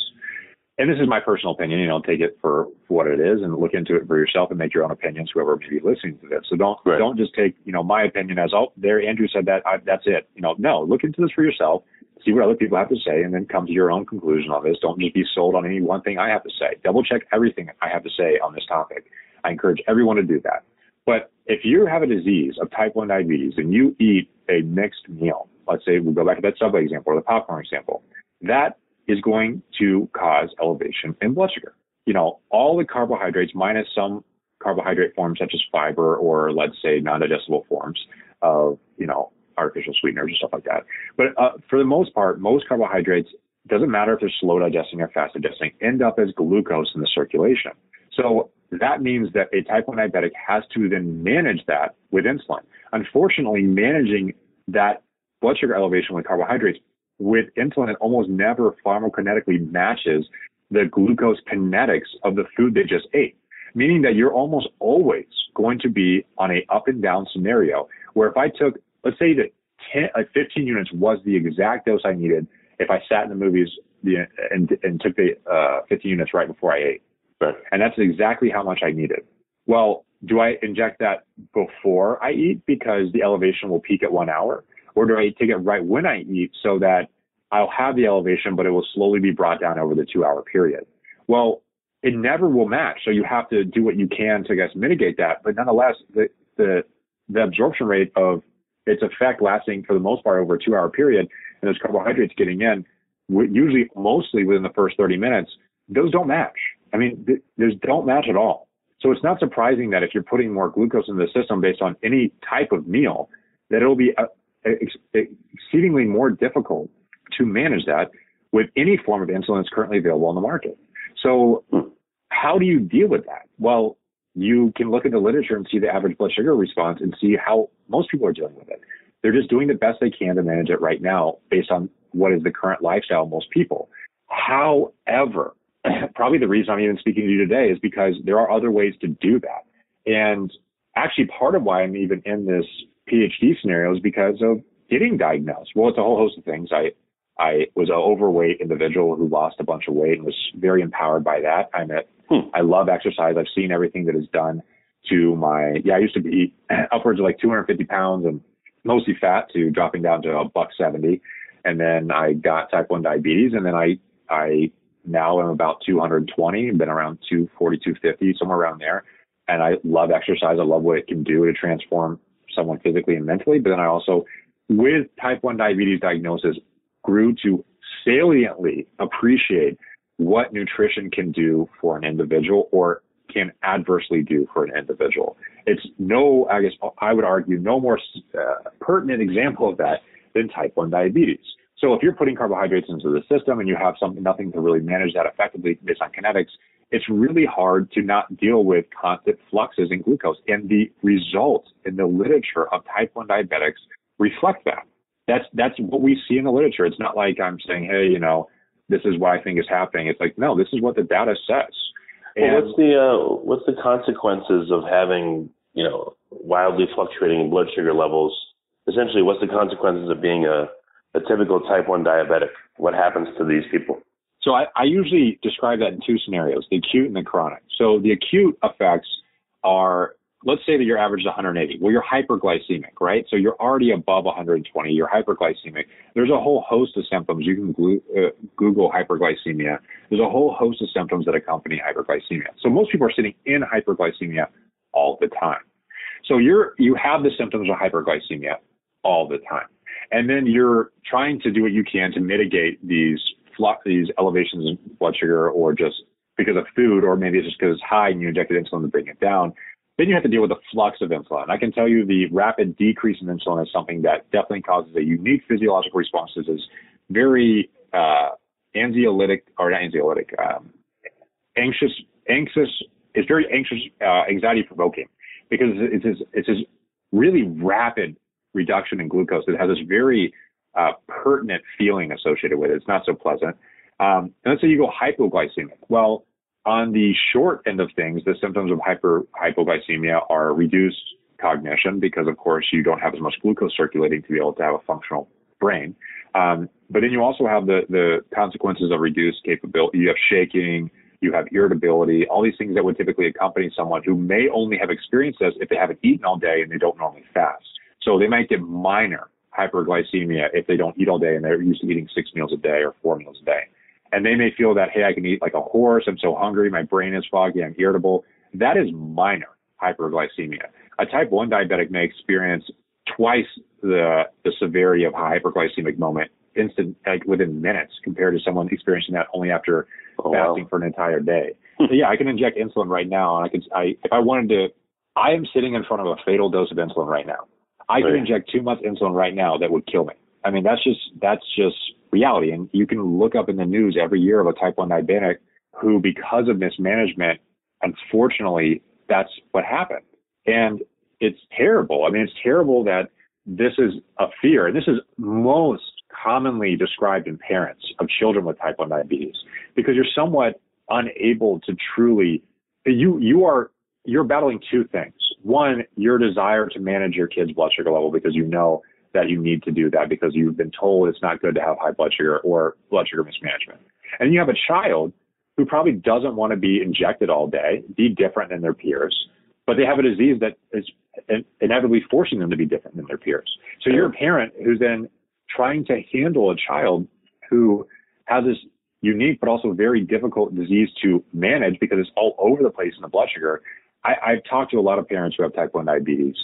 And this is my personal opinion, you know, take it for what it is and look into it for yourself and make your own opinions, whoever may be listening to this. So don't just take, you know, my opinion as, oh, there, Andrew said that, that's it. You know, no, look into this for yourself, see what other people have to say, and then come to your own conclusion on this. Don't just be sold on any one thing I have to say. Double check everything I have to say on this topic. I encourage everyone to do that. But if you have a disease of type 1 diabetes and you eat a mixed meal, let's say we'll go back to that Subway example or the popcorn example, that is going to cause elevation in blood sugar. You know, all the carbohydrates minus some carbohydrate forms such as fiber or, let's say, non-digestible forms of, you know, artificial sweeteners and stuff like that. But for the most part, most carbohydrates, doesn't matter if they're slow digesting or fast digesting, end up as glucose in the circulation. So that means that a type 1 diabetic has to then manage that with insulin. Unfortunately, managing that blood sugar elevation with carbohydrates with insulin, it almost never pharmacokinetically matches the glucose kinetics of the food they just ate, meaning that you're almost always going to be on a up and down scenario where if I took, let's say that 15 units was the exact dose I needed if I sat in the movies and took the 15 units right before I ate. Right. And that's exactly how much I needed. Well, do I inject that before I eat because the elevation will peak at 1 hour? Or do I take it right when I eat so that I'll have the elevation, but it will slowly be brought down over the 2-hour period? Well, it never will match. So you have to do what you can to, I guess, mitigate that. But nonetheless, the absorption rate of its effect lasting for the most part over a 2-hour period, and those carbohydrates getting in, usually mostly within the first 30 minutes, those don't match. I mean, those don't match at all. So it's not surprising that if you're putting more glucose into the system based on any type of meal, that it'll be exceedingly more difficult to manage that with any form of insulin that's currently available on the market. So how do you deal with that? Well, you can look at the literature and see the average blood sugar response and see how most people are dealing with it. They're just doing the best they can to manage it right now based on what is the current lifestyle of most people. However, probably the reason I'm even speaking to you today is because there are other ways to do that. And actually part of why I'm even in this PhD scenario is because of getting diagnosed. Well, it's a whole host of things. I was an overweight individual who lost a bunch of weight and was very empowered by that. I love exercise. I've seen everything that is done to my, I used to be upwards of like 250 pounds and mostly fat to dropping down to $170. And then I got type 1 diabetes. And then I now am about 220, been around 240, 250, somewhere around there. And I love exercise. I love what it can do to transform someone physically and mentally. But then I also, with type 1 diabetes diagnosis, grew to saliently appreciate what nutrition can do for an individual or can adversely do for an individual. It's no, I guess I would argue, no more pertinent example of that than type 1 diabetes. So if you're putting carbohydrates into the system and you have nothing to really manage that effectively based on kinetics, it's really hard to not deal with constant fluxes in glucose. And the results in the literature of type 1 diabetics reflect that. That's what we see in the literature. It's not like I'm saying, hey, this is what I think is happening. It's like, no, this is what the data says. And well, what's the consequences of having, wildly fluctuating blood sugar levels? Essentially, what's the consequences of being a typical type 1 diabetic? What happens to these people? So I usually describe that in two scenarios, the acute and the chronic. So the acute effects are, let's say that your average is 180. Well, you're hyperglycemic, right? So you're already above 120. You're hyperglycemic. There's a whole host of symptoms. You can Google hyperglycemia. There's a whole host of symptoms that accompany hyperglycemia. So most people are sitting in hyperglycemia all the time. So you have the symptoms of hyperglycemia all the time. And then you're trying to do what you can to mitigate these elevations in blood sugar, or just because of food, or maybe it's just because it's high and you injected insulin to bring it down. Then you have to deal with the flux of insulin. I can tell you the rapid decrease in insulin is something that definitely causes a unique physiological response. This is very anxious. It's very anxious, anxiety provoking, because it's this really rapid reduction in glucose that has this very pertinent feeling associated with it. It's not so pleasant. And let's say you go hypoglycemic. Well, on the short end of things, the symptoms of hypoglycemia are reduced cognition, because, of course, you don't have as much glucose circulating to be able to have a functional brain. But then you also have the consequences of reduced capability. You have shaking, you have irritability, all these things that would typically accompany someone who may only have experienced this if they haven't eaten all day and they don't normally fast. So they might get minor hyperglycemia if they don't eat all day and they're used to eating 6 meals a day or 4 meals a day. And they may feel that, hey, I can eat like a horse. I'm so hungry. My brain is foggy. I'm irritable. That is minor hyperglycemia. A type 1 diabetic may experience twice the severity of a hyperglycemic moment within minutes compared to someone experiencing that only after fasting for an entire day. So, I can inject insulin right now. And I am sitting in front of a fatal dose of insulin right now. I could inject 2 months insulin right now that would kill me. I mean, that's just reality. And you can look up in the news every year of a type 1 diabetic who, because of mismanagement, unfortunately, that's what happened. And it's terrible. I mean, it's terrible that this is a fear. And this is most commonly described in parents of children with type 1 diabetes, because you're somewhat unable to truly, you're battling two things. One, your desire to manage your kid's blood sugar level, because you know that you need to do that because you've been told it's not good to have high blood sugar or blood sugar mismanagement. And you have a child who probably doesn't want to be injected all day, be different than their peers, but they have a disease that is inevitably forcing them to be different than their peers. So you're a parent who's then trying to handle a child who has this unique but also very difficult disease to manage because it's all over the place in the blood sugar. I've talked to a lot of parents who have type 1 diabetes,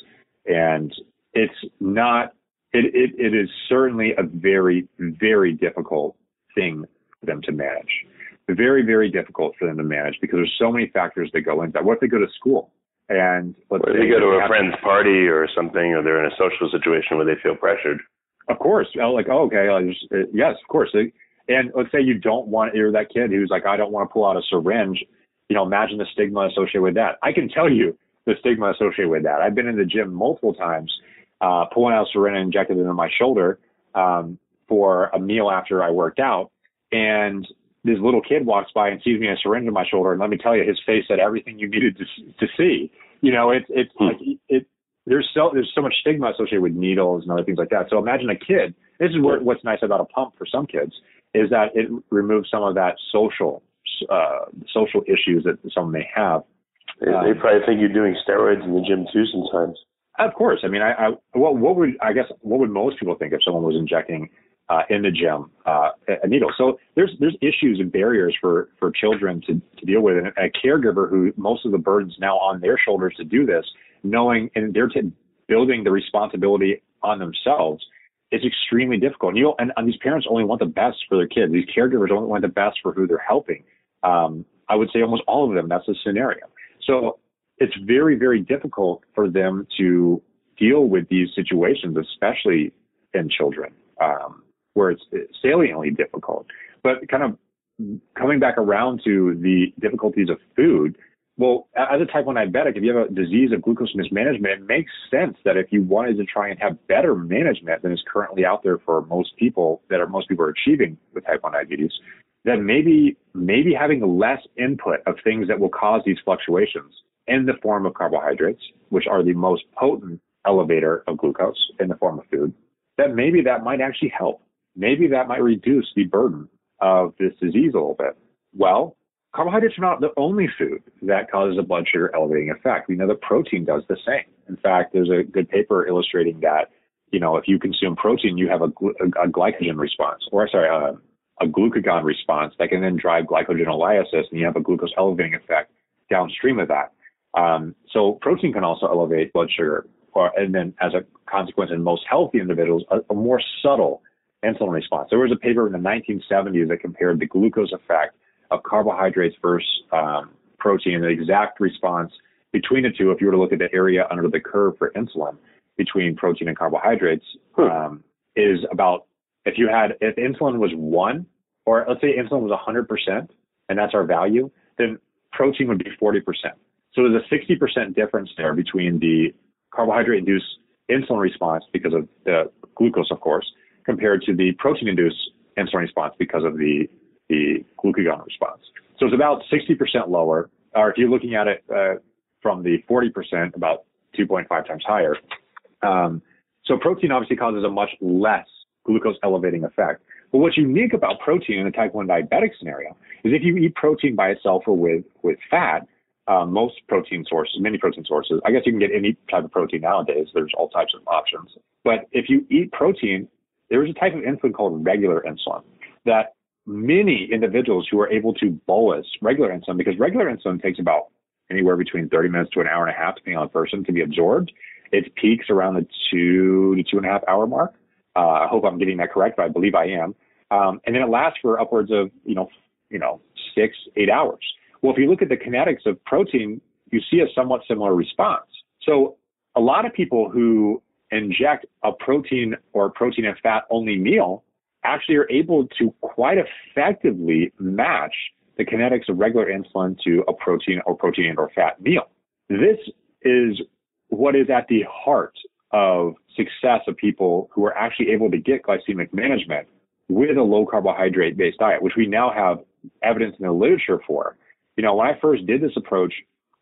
and it's not, it is certainly a very, very difficult thing for them to manage. Very, very difficult for them to manage because there's so many factors that go into that. What if they go to school? And let's say they go to a friend's party or something, or they're in a social situation where they feel pressured. Of course. Like, oh, okay. Yes, of course. And let's say you don't want, you're that kid who's like, I don't want to pull out a syringe. You know, imagine the stigma associated with that. I can tell you the stigma associated with that. I've been in the gym multiple times, pulling out a syringe and injected it into my shoulder, for a meal after I worked out. And this little kid walks by and sees me a syringe in my shoulder. And let me tell you, his face said everything you needed to see. You know, it's like it. There's so much stigma associated with needles and other things like that. So imagine a kid. This is what's nice about a pump for some kids is that it removes some of that social issues that some may have. They probably think you're doing steroids in the gym too sometimes. Of course. I mean, what would most people think if someone was injecting in the gym a needle? So there's issues and barriers for children to deal with, and a caregiver who most of the burden's now on their shoulders to do this, knowing and they're building the responsibility on themselves. It's extremely difficult. And these parents only want the best for their kids. These caregivers only want the best for who they're helping. I would say almost all of them, that's the scenario. So it's very, very difficult for them to deal with these situations, especially in children, where it's saliently difficult. But kind of coming back around to the difficulties of food, well, as a type 1 diabetic, if you have a disease of glucose mismanagement, it makes sense that if you wanted to try and have better management than is currently out there for most people are achieving with type 1 diabetes, then maybe having less input of things that will cause these fluctuations in the form of carbohydrates, which are the most potent elevator of glucose in the form of food, that maybe that might actually help. Maybe that might reduce the burden of this disease a little bit. Well, carbohydrates are not the only food that causes a blood sugar elevating effect. We know that protein does the same. In fact, there's a good paper illustrating that, you know, if you consume protein, you have a glucagon response that can then drive glycogenolysis, and you have a glucose elevating effect downstream of that. So protein can also elevate blood sugar, and then as a consequence in most healthy individuals, a more subtle insulin response. There was a paper in the 1970s that compared the glucose effect of carbohydrates versus protein, the exact response between the two, if you were to look at the area under the curve for insulin between protein and carbohydrates, is about, if insulin was 1, or let's say insulin was 100%, and that's our value, then protein would be 40%. So there's a 60% difference there between the carbohydrate-induced insulin response because of the glucose, of course, compared to the protein-induced insulin response because of the glucagon response. So it's about 60% lower, or if you're looking at it from the 40%, about 2.5 times higher. So protein obviously causes a much less glucose elevating effect. But what's unique about protein in the type 1 diabetic scenario is if you eat protein by itself or with fat, many protein sources, I guess you can get any type of protein nowadays. There's all types of options. But if you eat protein, there is a type of insulin called regular insulin that many individuals who are able to bolus regular insulin, because regular insulin takes about anywhere between 30 minutes to an hour and a half, depending on the person, to be absorbed. It peaks around the 2 to 2.5 hour mark. I hope I'm getting that correct, but I believe I am. And then it lasts for upwards of, 6, 8 hours. Well, if you look at the kinetics of protein, you see a somewhat similar response. So a lot of people who inject a protein or protein and fat only meal actually are able to quite effectively match the kinetics of regular insulin to a protein or fat meal. This is what is at the heart of success of people who are actually able to get glycemic management with a low carbohydrate-based diet, which we now have evidence in the literature for. You know, when I first did this approach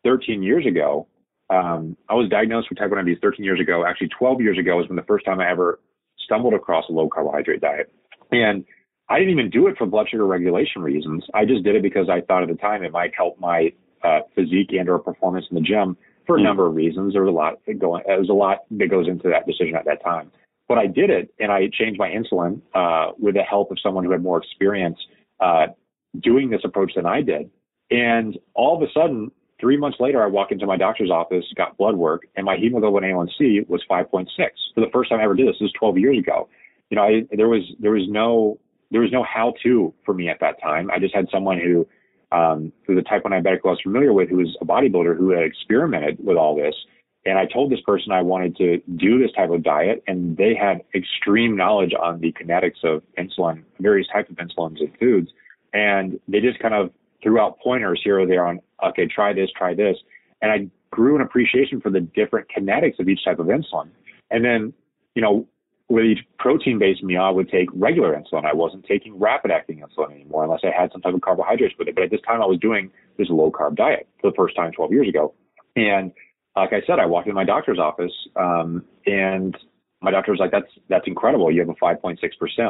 13 years ago, I was diagnosed with type 1 diabetes 13 years ago. Actually, 12 years ago was when the first time I ever stumbled across a low carbohydrate diet. And I didn't even do it for blood sugar regulation reasons. I just did it because I thought at the time it might help my physique and or performance in the gym for a number of reasons. There was a lot that goes into that decision at that time. But I did it, and I changed my insulin with the help of someone who had more experience doing this approach than I did. And all of a sudden, 3 months later, I walk into my doctor's office, got blood work, and my hemoglobin A1C was 5.6. For the first time I ever did this. This was 12 years ago. You know, there was no how-to for me at that time. I just had someone who the type 1 diabetic I was familiar with, who was a bodybuilder who had experimented with all this. And I told this person I wanted to do this type of diet, and they had extreme knowledge on the kinetics of insulin, various types of insulins and foods. And they just kind of threw out pointers here or there on, okay, try this. And I grew an appreciation for the different kinetics of each type of insulin. And then, you know, with each protein-based meal, I would take regular insulin. I wasn't taking rapid-acting insulin anymore unless I had some type of carbohydrates with it. But at this time, I was doing this low-carb diet for the first time 12 years ago. And like I said, I walked into my doctor's office, and my doctor was like, that's incredible. You have a 5.6%.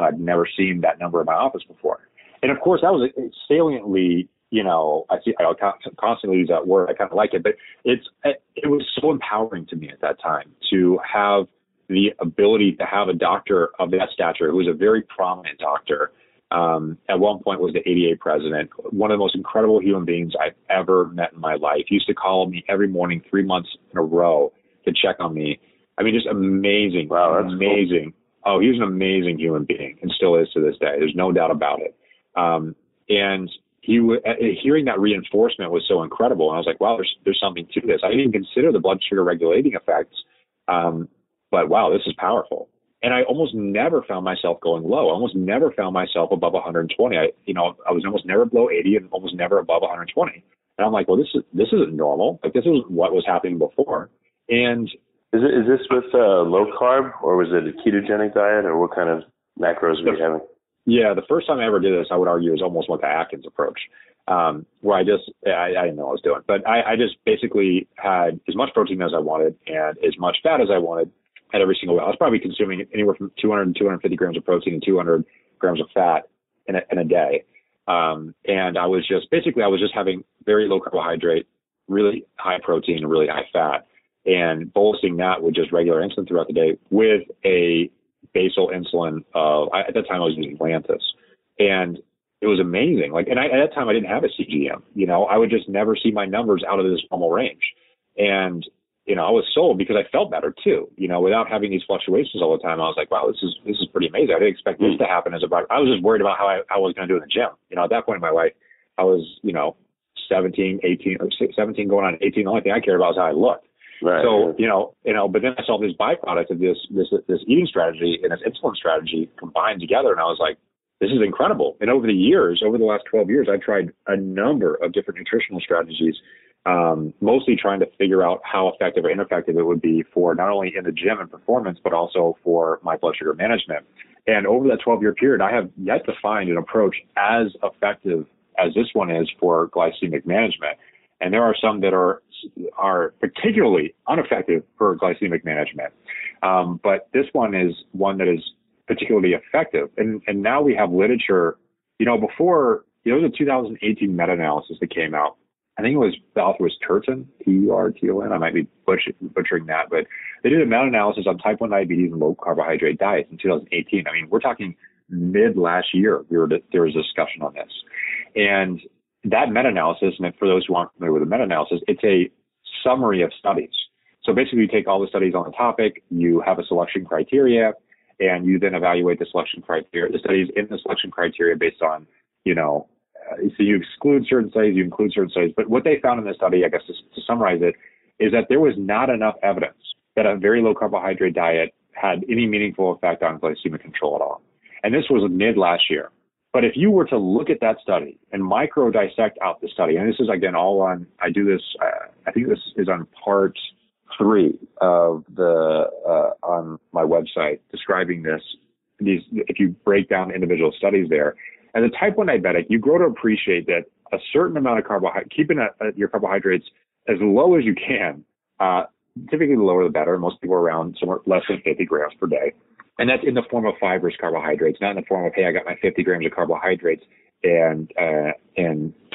I've never seen that number in my office before. And, of course, that was saliently, you know, I constantly use that word. I kind of like it. But it was so empowering to me at that time to have the ability to have a doctor of that stature, who was a very prominent doctor, at one point was the ADA president, one of the most incredible human beings I've ever met in my life. He used to call me every morning, 3 months in a row, to check on me. I mean, just amazing. Wow, that's amazing. Cool. Oh, he was an amazing human being and still is to this day. There's no doubt about it. And hearing that reinforcement was so incredible. And I was like, wow, there's something to this. I didn't even consider the blood sugar regulating effects. But wow, this is powerful. And I almost never found myself going low. I almost never found myself above 120. I was almost never below 80 and almost never above 120. And I'm like, well, this isn't normal. Like, this isn't what was happening before. And is this with low carb, or was it a ketogenic diet, or what kind of macros were you having? Yeah, the first time I ever did this, I would argue, is almost like the Atkins approach, where I didn't know what I was doing. But I just basically had as much protein as I wanted and as much fat as I wanted. At every single way, I was probably consuming anywhere from 200 to 250 grams of protein and 200 grams of fat in a day. And I was just having very low carbohydrate, really high protein, and really high fat, and bolstering that with just regular insulin throughout the day with a basal insulin of, at that time I was using Lantus. And it was amazing. Like, and at that time I didn't have a CGM, you know, I would just never see my numbers out of this normal range. And, you know, I was sold because I felt better too, you know, without having these fluctuations all the time. I was like, wow, this is pretty amazing. I didn't expect this to happen as a bodybuilder. I was just worried about how I was going to do in the gym. You know, at that point in my life, I was, you know, 17 going on 18. The only thing I cared about was how I looked. Right. So, you know, but then I saw this byproduct of this eating strategy and this insulin strategy combined together. And I was like, this is incredible. And over the last 12 years, I tried a number of different nutritional strategies, mostly trying to figure out how effective or ineffective it would be for not only in the gym and performance, but also for my blood sugar management. And over that 12-year period, I have yet to find an approach as effective as this one is for glycemic management. And there are some that are particularly ineffective for glycemic management. But this one is one that is particularly effective. And now we have literature, you know, before, you know, there was a 2018 meta-analysis that came out. I think it was Balthus Turton, T-U-R-T-O-N. I might be butchering that, but they did a meta-analysis on type 1 diabetes and low-carbohydrate diets in 2018. I mean, we're talking mid-last year, there was a discussion on this. And that meta-analysis, and for those who aren't familiar with a meta-analysis, it's a summary of studies. So basically, you take all the studies on the topic, you have a selection criteria, and you then evaluate the selection criteria, the studies in the selection criteria based on, you know, so you exclude certain studies, you include certain studies. But what they found in this study, I guess, to summarize it, is that there was not enough evidence that a very low carbohydrate diet had any meaningful effect on glycemic control at all. And this was mid last year. But if you were to look at that study and micro dissect out the study, and this is, again, all on, I do this, I think this is on part 3 of the, on my website describing this, if you break down individual studies there. As a type 1 diabetic, you grow to appreciate that a certain amount of carbohydrate, keeping your carbohydrates as low as you can, typically the lower the better. Most people are around somewhere less than 50 grams per day. And that's in the form of fibrous carbohydrates, not in the form of, hey, I got my 50 grams of carbohydrates and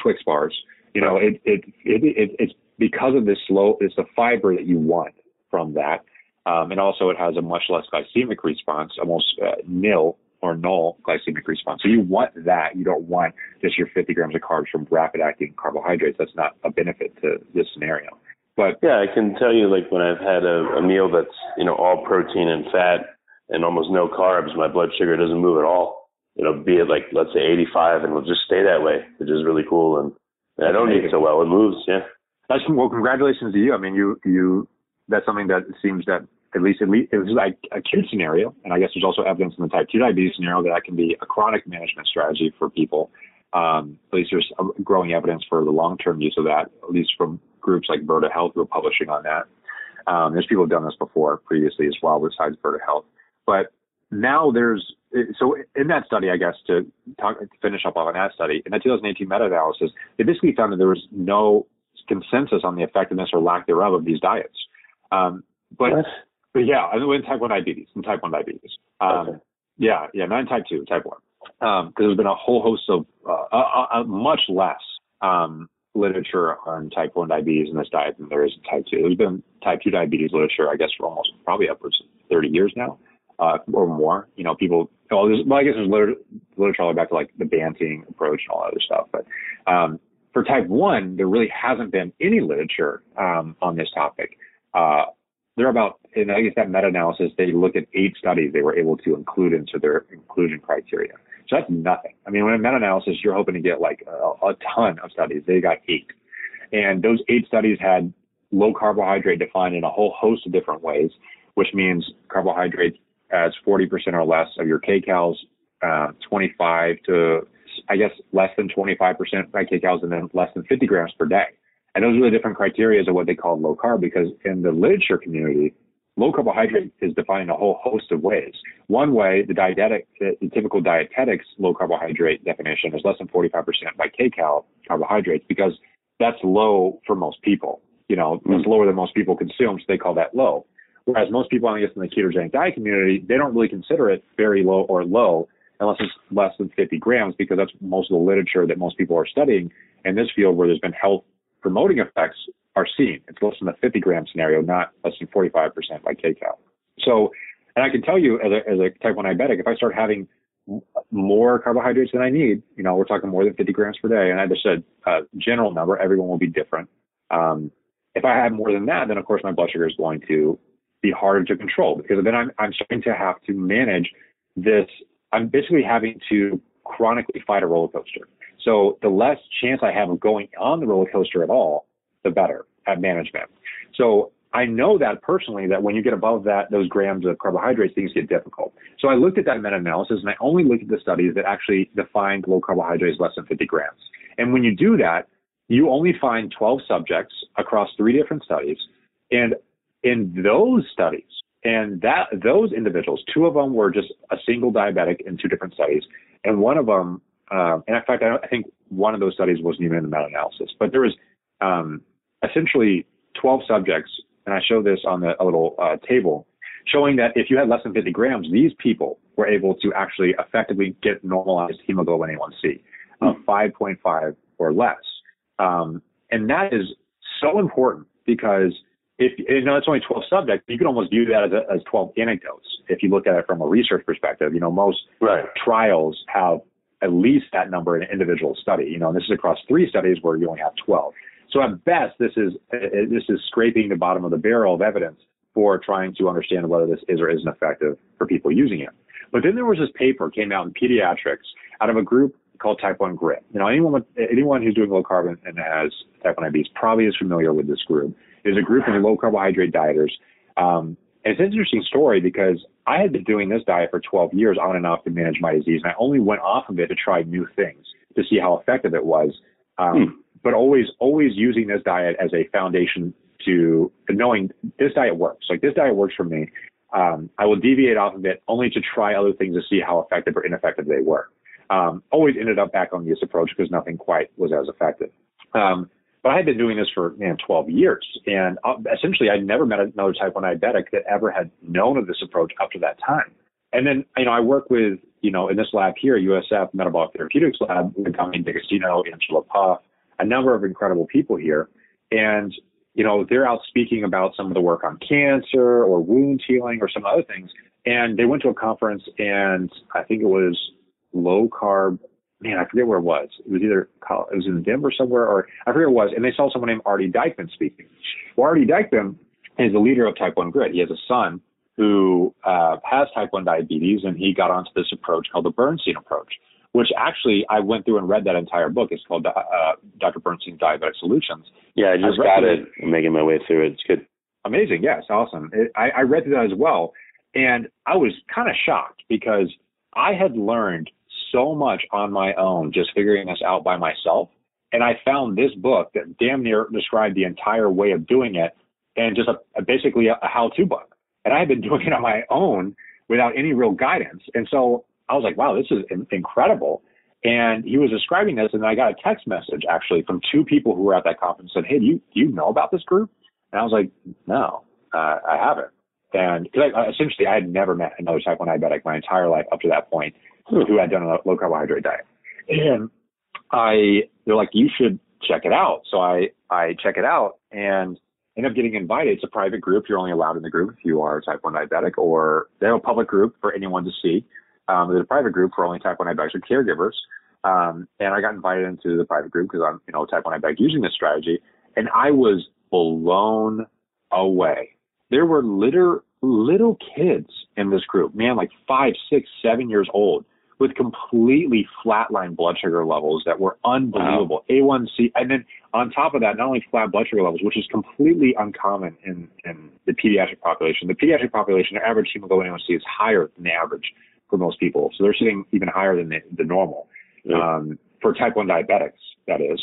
Twix bars. you know, it's because of this slow, it's the fiber that you want from that. And also it has a much less glycemic response, almost nil or null glycemic response. So you want that. You don't want just your 50 grams of carbs from rapid acting carbohydrates. That's not a benefit to this scenario. But yeah, I can tell you, like, when I've had a meal that's, you know, all protein and fat and almost no carbs, my blood sugar doesn't move at all. It'll be at, like, let's say 85, and it'll just stay that way, which is really cool. And I don't eat so well. It moves. Yeah. That's, well, congratulations to you. I mean, you, that's something that seems that at least it was like a acute scenario. And I guess there's also evidence in the type 2 diabetes scenario that can be a chronic management strategy for people. At least there's growing evidence for the long-term use of that, at least from groups like Virta Health who are publishing on that. There's people who've done this before previously as well, besides Virta Health. But now so in that study, I guess, to finish up on that study, in that 2018 meta-analysis, they basically found that there was no consensus on the effectiveness or lack thereof of these diets. But yeah, in type 1 diabetes. Okay. Yeah, not in type 2, type 1. Because there's been a whole host of much less literature on type 1 diabetes in this diet than there is in type 2. There's been type 2 diabetes literature, I guess, for almost probably upwards of 30 years now or more. You know, people, I guess there's literature all the way back to like the Banting approach and all that other stuff. But for type 1, there really hasn't been any literature on this topic. They're about, and I guess that meta-analysis, they looked at 8 studies they were able to include into their inclusion criteria. So that's nothing. I mean, when a meta-analysis, you're hoping to get like a ton of studies. They got 8. And those 8 studies had low carbohydrate defined in a whole host of different ways, which means carbohydrates as 40% or less of your kcals, 25 to, I guess, less than 25% by kcals, and then less than 50 grams per day. And those are the different criteria of what they call low carb, because in the literature community, low carbohydrate is defined in a whole host of ways. One way, the typical dietetics low carbohydrate definition is less than 45% by kcal carbohydrates, because that's low for most people. You know, it's lower than most people consume, so they call that low. Whereas most people, I guess, in the ketogenic diet community, they don't really consider it very low or low unless it's less than 50 grams, because that's most of the literature that most people are studying in this field where there's been health promoting effects are seen. It's less than the 50 gram scenario, not less than 45% by kcal. So, and I can tell you as a type 1 diabetic, if I start having more carbohydrates than I need, you know, we're talking more than 50 grams per day. And I just said general number, everyone will be different. If I have more than that, then of course my blood sugar is going to be harder to control, because then I'm starting to have to manage this. I'm basically having to chronically fight a roller coaster. So the less chance I have of going on the roller coaster at all, the better at management. So I know that personally, that when you get above that, those grams of carbohydrates, things get difficult. So I looked at that meta-analysis, and I only looked at the studies that actually defined low carbohydrates less than 50 grams. And when you do that, you only find 12 subjects across 3 different studies. And in those studies, and that those individuals, 2 of them were just a single diabetic in 2 different studies, and one of them, and in fact, I think one of those studies wasn't even in the meta-analysis, but there was essentially 12 subjects, and I show this on a little table, showing that if you had less than 50 grams, these people were able to actually effectively get normalized hemoglobin A1C of 5.5 or less. And that is so important, because if you know, it's only 12 subjects, you can almost view that as 12 anecdotes if you look at it from a research perspective. You know, most trials have at least that number in an individual study, you know, and this is across 3 studies where you only have 12. So at best, this is scraping the bottom of the barrel of evidence for trying to understand whether this is or isn't effective for people using it. But then there was this paper came out in Pediatrics out of a group called Type 1 GRIT. You know, anyone who's doing low carb and has Type 1 diabetes probably is familiar with this group. It's a group of low carbohydrate dieters. And it's an interesting story, because I had been doing this diet for 12 years on and off to manage my disease, and I only went off of it to try new things to see how effective it was, but always using this diet as a foundation to knowing this diet works. Like, this diet works for me. I will deviate off of it only to try other things to see how effective or ineffective they were. Always ended up back on this approach because nothing quite was as effective. But I had been doing this for 12 years, and essentially I'd never met another type 1 diabetic that ever had known of this approach up to that time. And then, you know, I work with, you know, in this lab here, USF Metabolic Therapeutics Lab, with Dominic D'Agostino, Angela Puff, a number of incredible people here. And, you know, they're out speaking about some of the work on cancer or wound healing or some other things. And they went to a conference, and I think it was low carb. Man, I forget where it was. It was in Denver somewhere, or I forget where it was. And they saw someone named Arty Dikeman speaking. Well, Arty Dikeman is the leader of Type 1 GRIT. He has a son who has Type 1 diabetes, and he got onto this approach called the Bernstein approach, which actually I went through and read that entire book. It's called Doctor Bernstein's Diabetic Solutions. Yeah, I just got it. I'm making my way through it. It's good. Amazing. Yeah, it's awesome. I read through that as well, and I was kind of shocked because I had learned so much on my own just figuring this out by myself. And I found this book that damn near described the entire way of doing it and just basically a how-to book. And I had been doing it on my own without any real guidance. And so I was like, wow, this is incredible. And he was describing this, and I got a text message actually from two people who were at that conference and said, hey, do you know about this group? And I was like, no, I haven't. And cause essentially I had never met another type 1 diabetic my entire life up to that point who had done a low carbohydrate diet. And they're like, you should check it out. So I check it out and end up getting invited. It's a private group. You're only allowed in the group if you are type 1 diabetic, or they have a public group for anyone to see. There's a private group for only type 1 diabetics or caregivers. And I got invited into the private group because I'm, you know, type 1 diabetic using this strategy. And I was blown away. There were little kids in this group, man, like 5, 6, 7 years old, with completely flatline blood sugar levels that were unbelievable. Wow. A1C. And then on top of that, not only flat blood sugar levels, which is completely uncommon in the pediatric population. The pediatric population, their average hemoglobin A1C is higher than the average for most people. So they're sitting even higher than the normal, for type 1 diabetics, that is.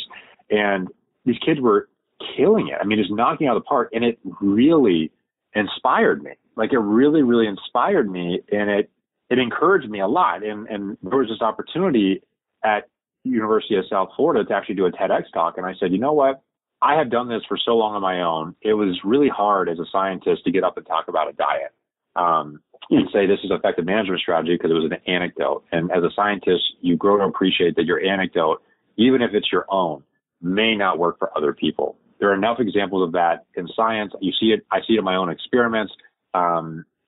And these kids were killing it. I mean, just knocking out of the park. And it really inspired me. Like, it really, really inspired me, and it encouraged me a lot. And there was this opportunity at University of South Florida to actually do a TEDx talk. And I said, you know what? I have done this for so long on my own. It was really hard as a scientist to get up and talk about a diet and say this is an effective management strategy because it was an anecdote. And as a scientist, you grow to appreciate that your anecdote, even if it's your own, may not work for other people. There are enough examples of that in science. You see it. I see it in my own experiments.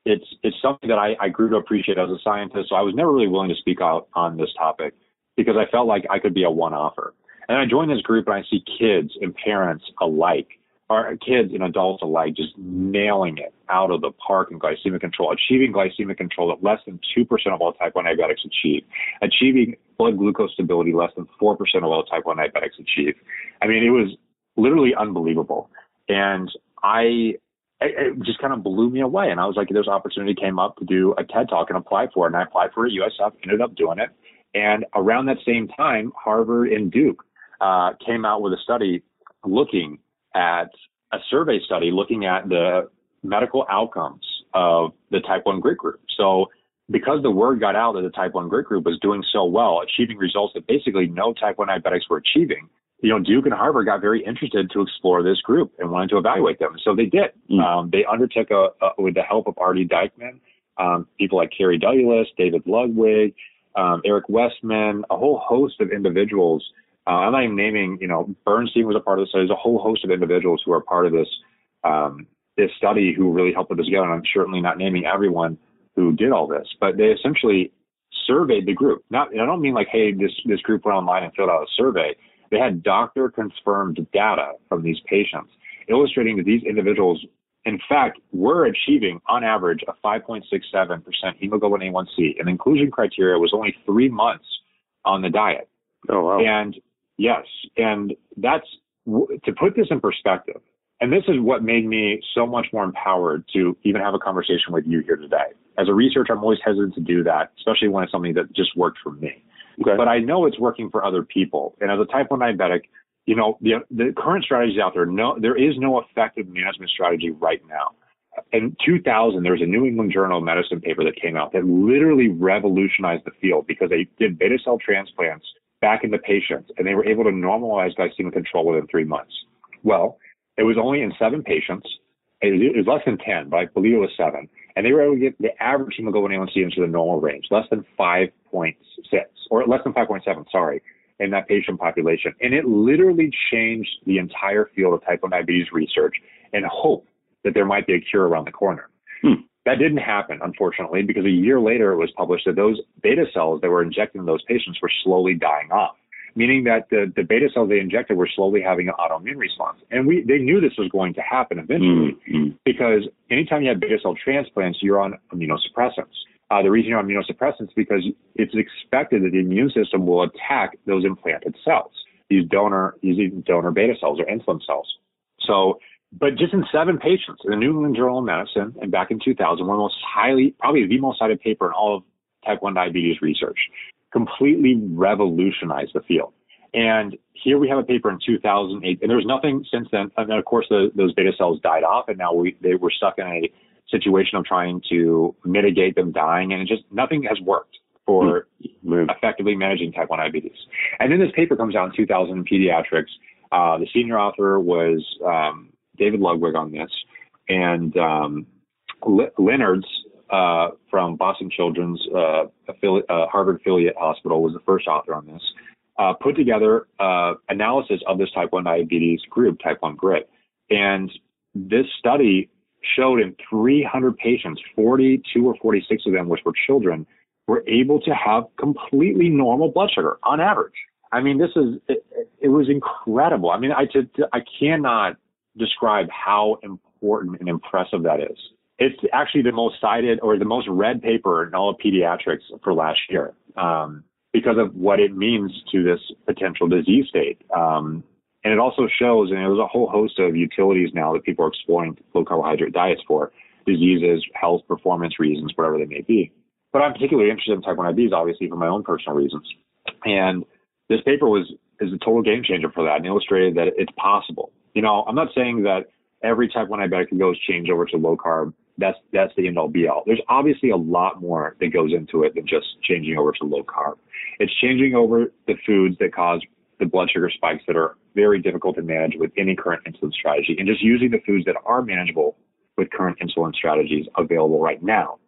It's something that I grew to appreciate as a scientist. So I was never really willing to speak out on this topic because I felt like I could be a one-offer. And I joined this group and I see kids and parents alike, or kids and adults alike, just nailing it out of the park in glycemic control, achieving glycemic control that less than 2% of all type 1 diabetics achieve, achieving blood glucose stability less than 4% of all type 1 diabetics achieve. I mean, it was literally unbelievable. And it just kind of blew me away. And I was like, this opportunity came up to do a TED Talk and apply for it. And I applied for it at USF, ended up doing it. And around that same time, Harvard and Duke came out with a study looking at a survey study looking at the medical outcomes of the type 1 GRIT group. So because the word got out that the type 1 GRIT group was doing so well, achieving results that basically no type 1 diabetics were achieving, you know, Duke and Harvard got very interested to explore this group and wanted to evaluate them. So they did. They undertook, with the help of Arty Dikeman, people like Kerry Douglas, David Ludwig, Eric Westman, a whole host of individuals. I'm not even naming, you know, Bernstein was a part of this. So there's a whole host of individuals who are part of this, this study who really helped put this together. And I'm certainly not naming everyone who did all this, but they essentially surveyed the group. And I don't mean like, hey, this group went online and filled out a survey. They had doctor-confirmed data from these patients illustrating that these individuals, in fact, were achieving, on average, a 5.67% hemoglobin A1C. And inclusion criteria was only 3 months on the diet. Oh, wow. And, yes, and that's to put this in perspective. And this is what made me so much more empowered to even have a conversation with you here today. As a researcher, I'm always hesitant to do that, especially when it's something that just worked for me. Okay. But I know it's working for other people. And as a type 1 diabetic, you know, the current strategies out there, there is no effective management strategy right now. In 2000, there was a New England Journal of Medicine paper that came out that literally revolutionized the field because they did beta cell transplants back into patients, and they were able to normalize glycemic control within 3 months. Well, it was only in 7 patients. It was less than 10, but I believe it was 7. And they were able to get the average hemoglobin A1C into the normal range, less than 5.6 or less than 5.7, sorry. in that patient population. And it literally changed the entire field of type 1 diabetes research and hope that there might be a cure around the corner. That didn't happen, unfortunately, because a year later it was published that those beta cells that were injected in those patients were slowly dying off, meaning that the beta cells they injected were slowly having an autoimmune response. And they knew this was going to happen eventually, because anytime you have beta cell transplants, you're on immunosuppressants. The reason you're on immunosuppressants is because it's expected that the immune system will attack those implanted cells, these donor beta cells or insulin cells. So, but just in 7 patients, in the New England Journal of Medicine, and back in 2000, one of the most highly, probably the most cited paper in all of type 1 diabetes research, completely revolutionized the field. And here we have a paper in 2008, and there was nothing since then. And then, of course, those beta cells died off, and now they were stuck in a situation of trying to mitigate them dying, and it just nothing has worked for effectively managing type 1 diabetes. And then this paper comes out in 2000 in Pediatrics. The senior author was David Ludwig on this, and Leonard's from Boston Children's Harvard affiliate hospital was the first author on this, put together analysis of this type 1 diabetes group, type 1 GRIT. And this study showed in 300 patients, 42 or 46 of them, which were children, were able to have completely normal blood sugar on average. I mean, this is, it was incredible. I mean, I cannot describe how important and impressive that is. It's actually the most cited or the most read paper in all of pediatrics for last year, because of what it means to this potential disease state. And it also shows, and there's a whole host of utilities now that people are exploring low carbohydrate diets for diseases, health, performance reasons, whatever they may be. But I'm particularly interested in type 1 diabetes, obviously, for my own personal reasons. And this paper is a total game changer for that and illustrated that it's possible. You know, I'm not saying that every type 1 diabetic who goes change over to low carb, that's the end all be all. There's obviously a lot more that goes into it than just changing over to low carb. It's changing over the foods that cause the blood sugar spikes that are very difficult to manage with any current insulin strategy, and just using the foods that are manageable with current insulin strategies available right now.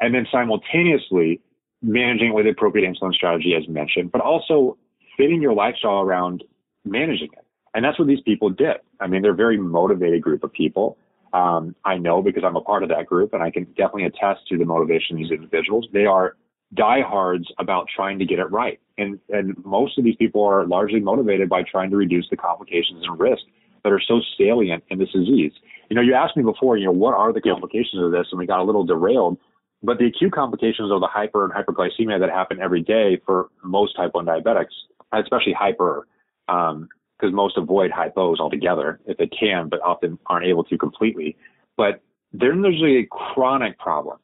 And then simultaneously managing with appropriate insulin strategy as mentioned, but also fitting your lifestyle around managing it. And that's what these people did. I mean, they're a very motivated group of people. I know because I'm a part of that group, and I can definitely attest to the motivation of these individuals. They are diehards about trying to get it right. And most of these people are largely motivated by trying to reduce the complications and risk that are so salient in this disease. You know, you asked me before, you know, what are the complications of this? And we got a little derailed, but the acute complications are the hyper and hyperglycemia that happen every day for most type 1 diabetics, especially hyper, because most avoid hypos altogether if they can, but often aren't able to completely. But then there's the chronic problems.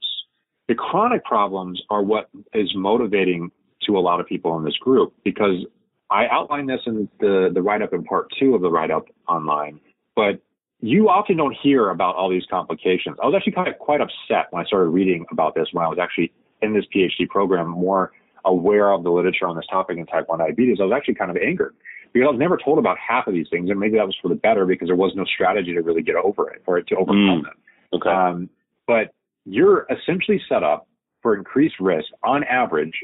The chronic problems are what is motivating to a lot of people in this group, because I outlined this in the write-up in part 2 of the write-up online, but you often don't hear about all these complications. I was actually kind of quite upset when I started reading about this, when I was actually in this PhD program, more aware of the literature on this topic in type 1 diabetes. I was actually kind of angered because I was never told about half of these things, and maybe that was for the better because there was no strategy to really get over it or to overcome them. Okay. But you're essentially set up for increased risk on average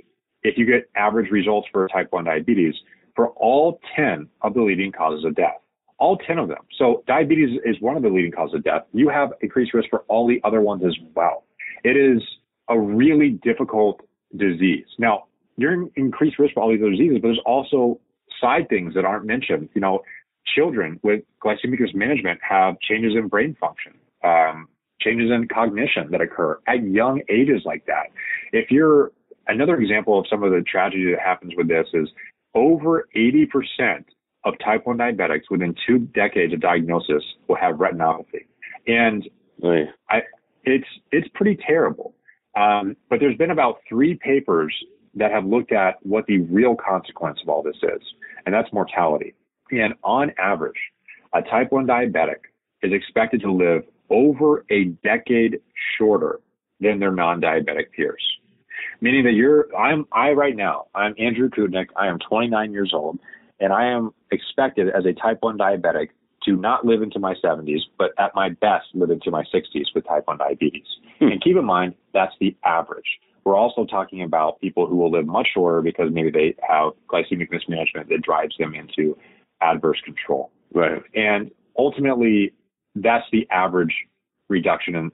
if you get average results for type 1 diabetes for all 10 of the leading causes of death, all 10 of them. So diabetes is one of the leading causes of death. You have increased risk for all the other ones as well. It is a really difficult disease. Now, you're in increased risk for all these other diseases, but there's also side things that aren't mentioned. You know, children with glycemic risk management have changes in brain function, changes in cognition that occur at young ages like that. If you're another example of some of the tragedy that happens with this is over 80% of type 1 diabetics within 2 decades of diagnosis will have retinopathy. And it's pretty terrible. But there's been about 3 papers that have looked at what the real consequence of all this is, and that's mortality. And on average, a type 1 diabetic is expected to live over a decade shorter than their non-diabetic peers. Meaning that I'm Andrew Koutnik. I am 29 years old, and I am expected as a type 1 diabetic to not live into my 70s, but at my best live into my 60s with type 1 diabetes. And keep in mind, that's the average. we're also talking about people who will live much shorter because maybe they have glycemic mismanagement that drives them into adverse control. Right. And ultimately, that's the average reduction in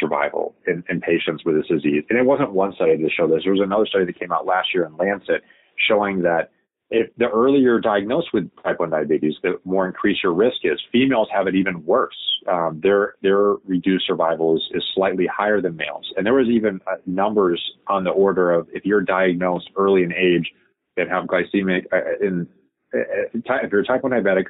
survival in patients with this disease. And it wasn't one study that showed this. There was another study that came out last year in Lancet showing that if the earlier you're diagnosed with type 1 diabetes, the more increased your risk is. Females have it even worse. Their reduced survival is slightly higher than males. And there was even numbers on the order of if you're diagnosed early in age that have glycemic, if you're a type 1 diabetic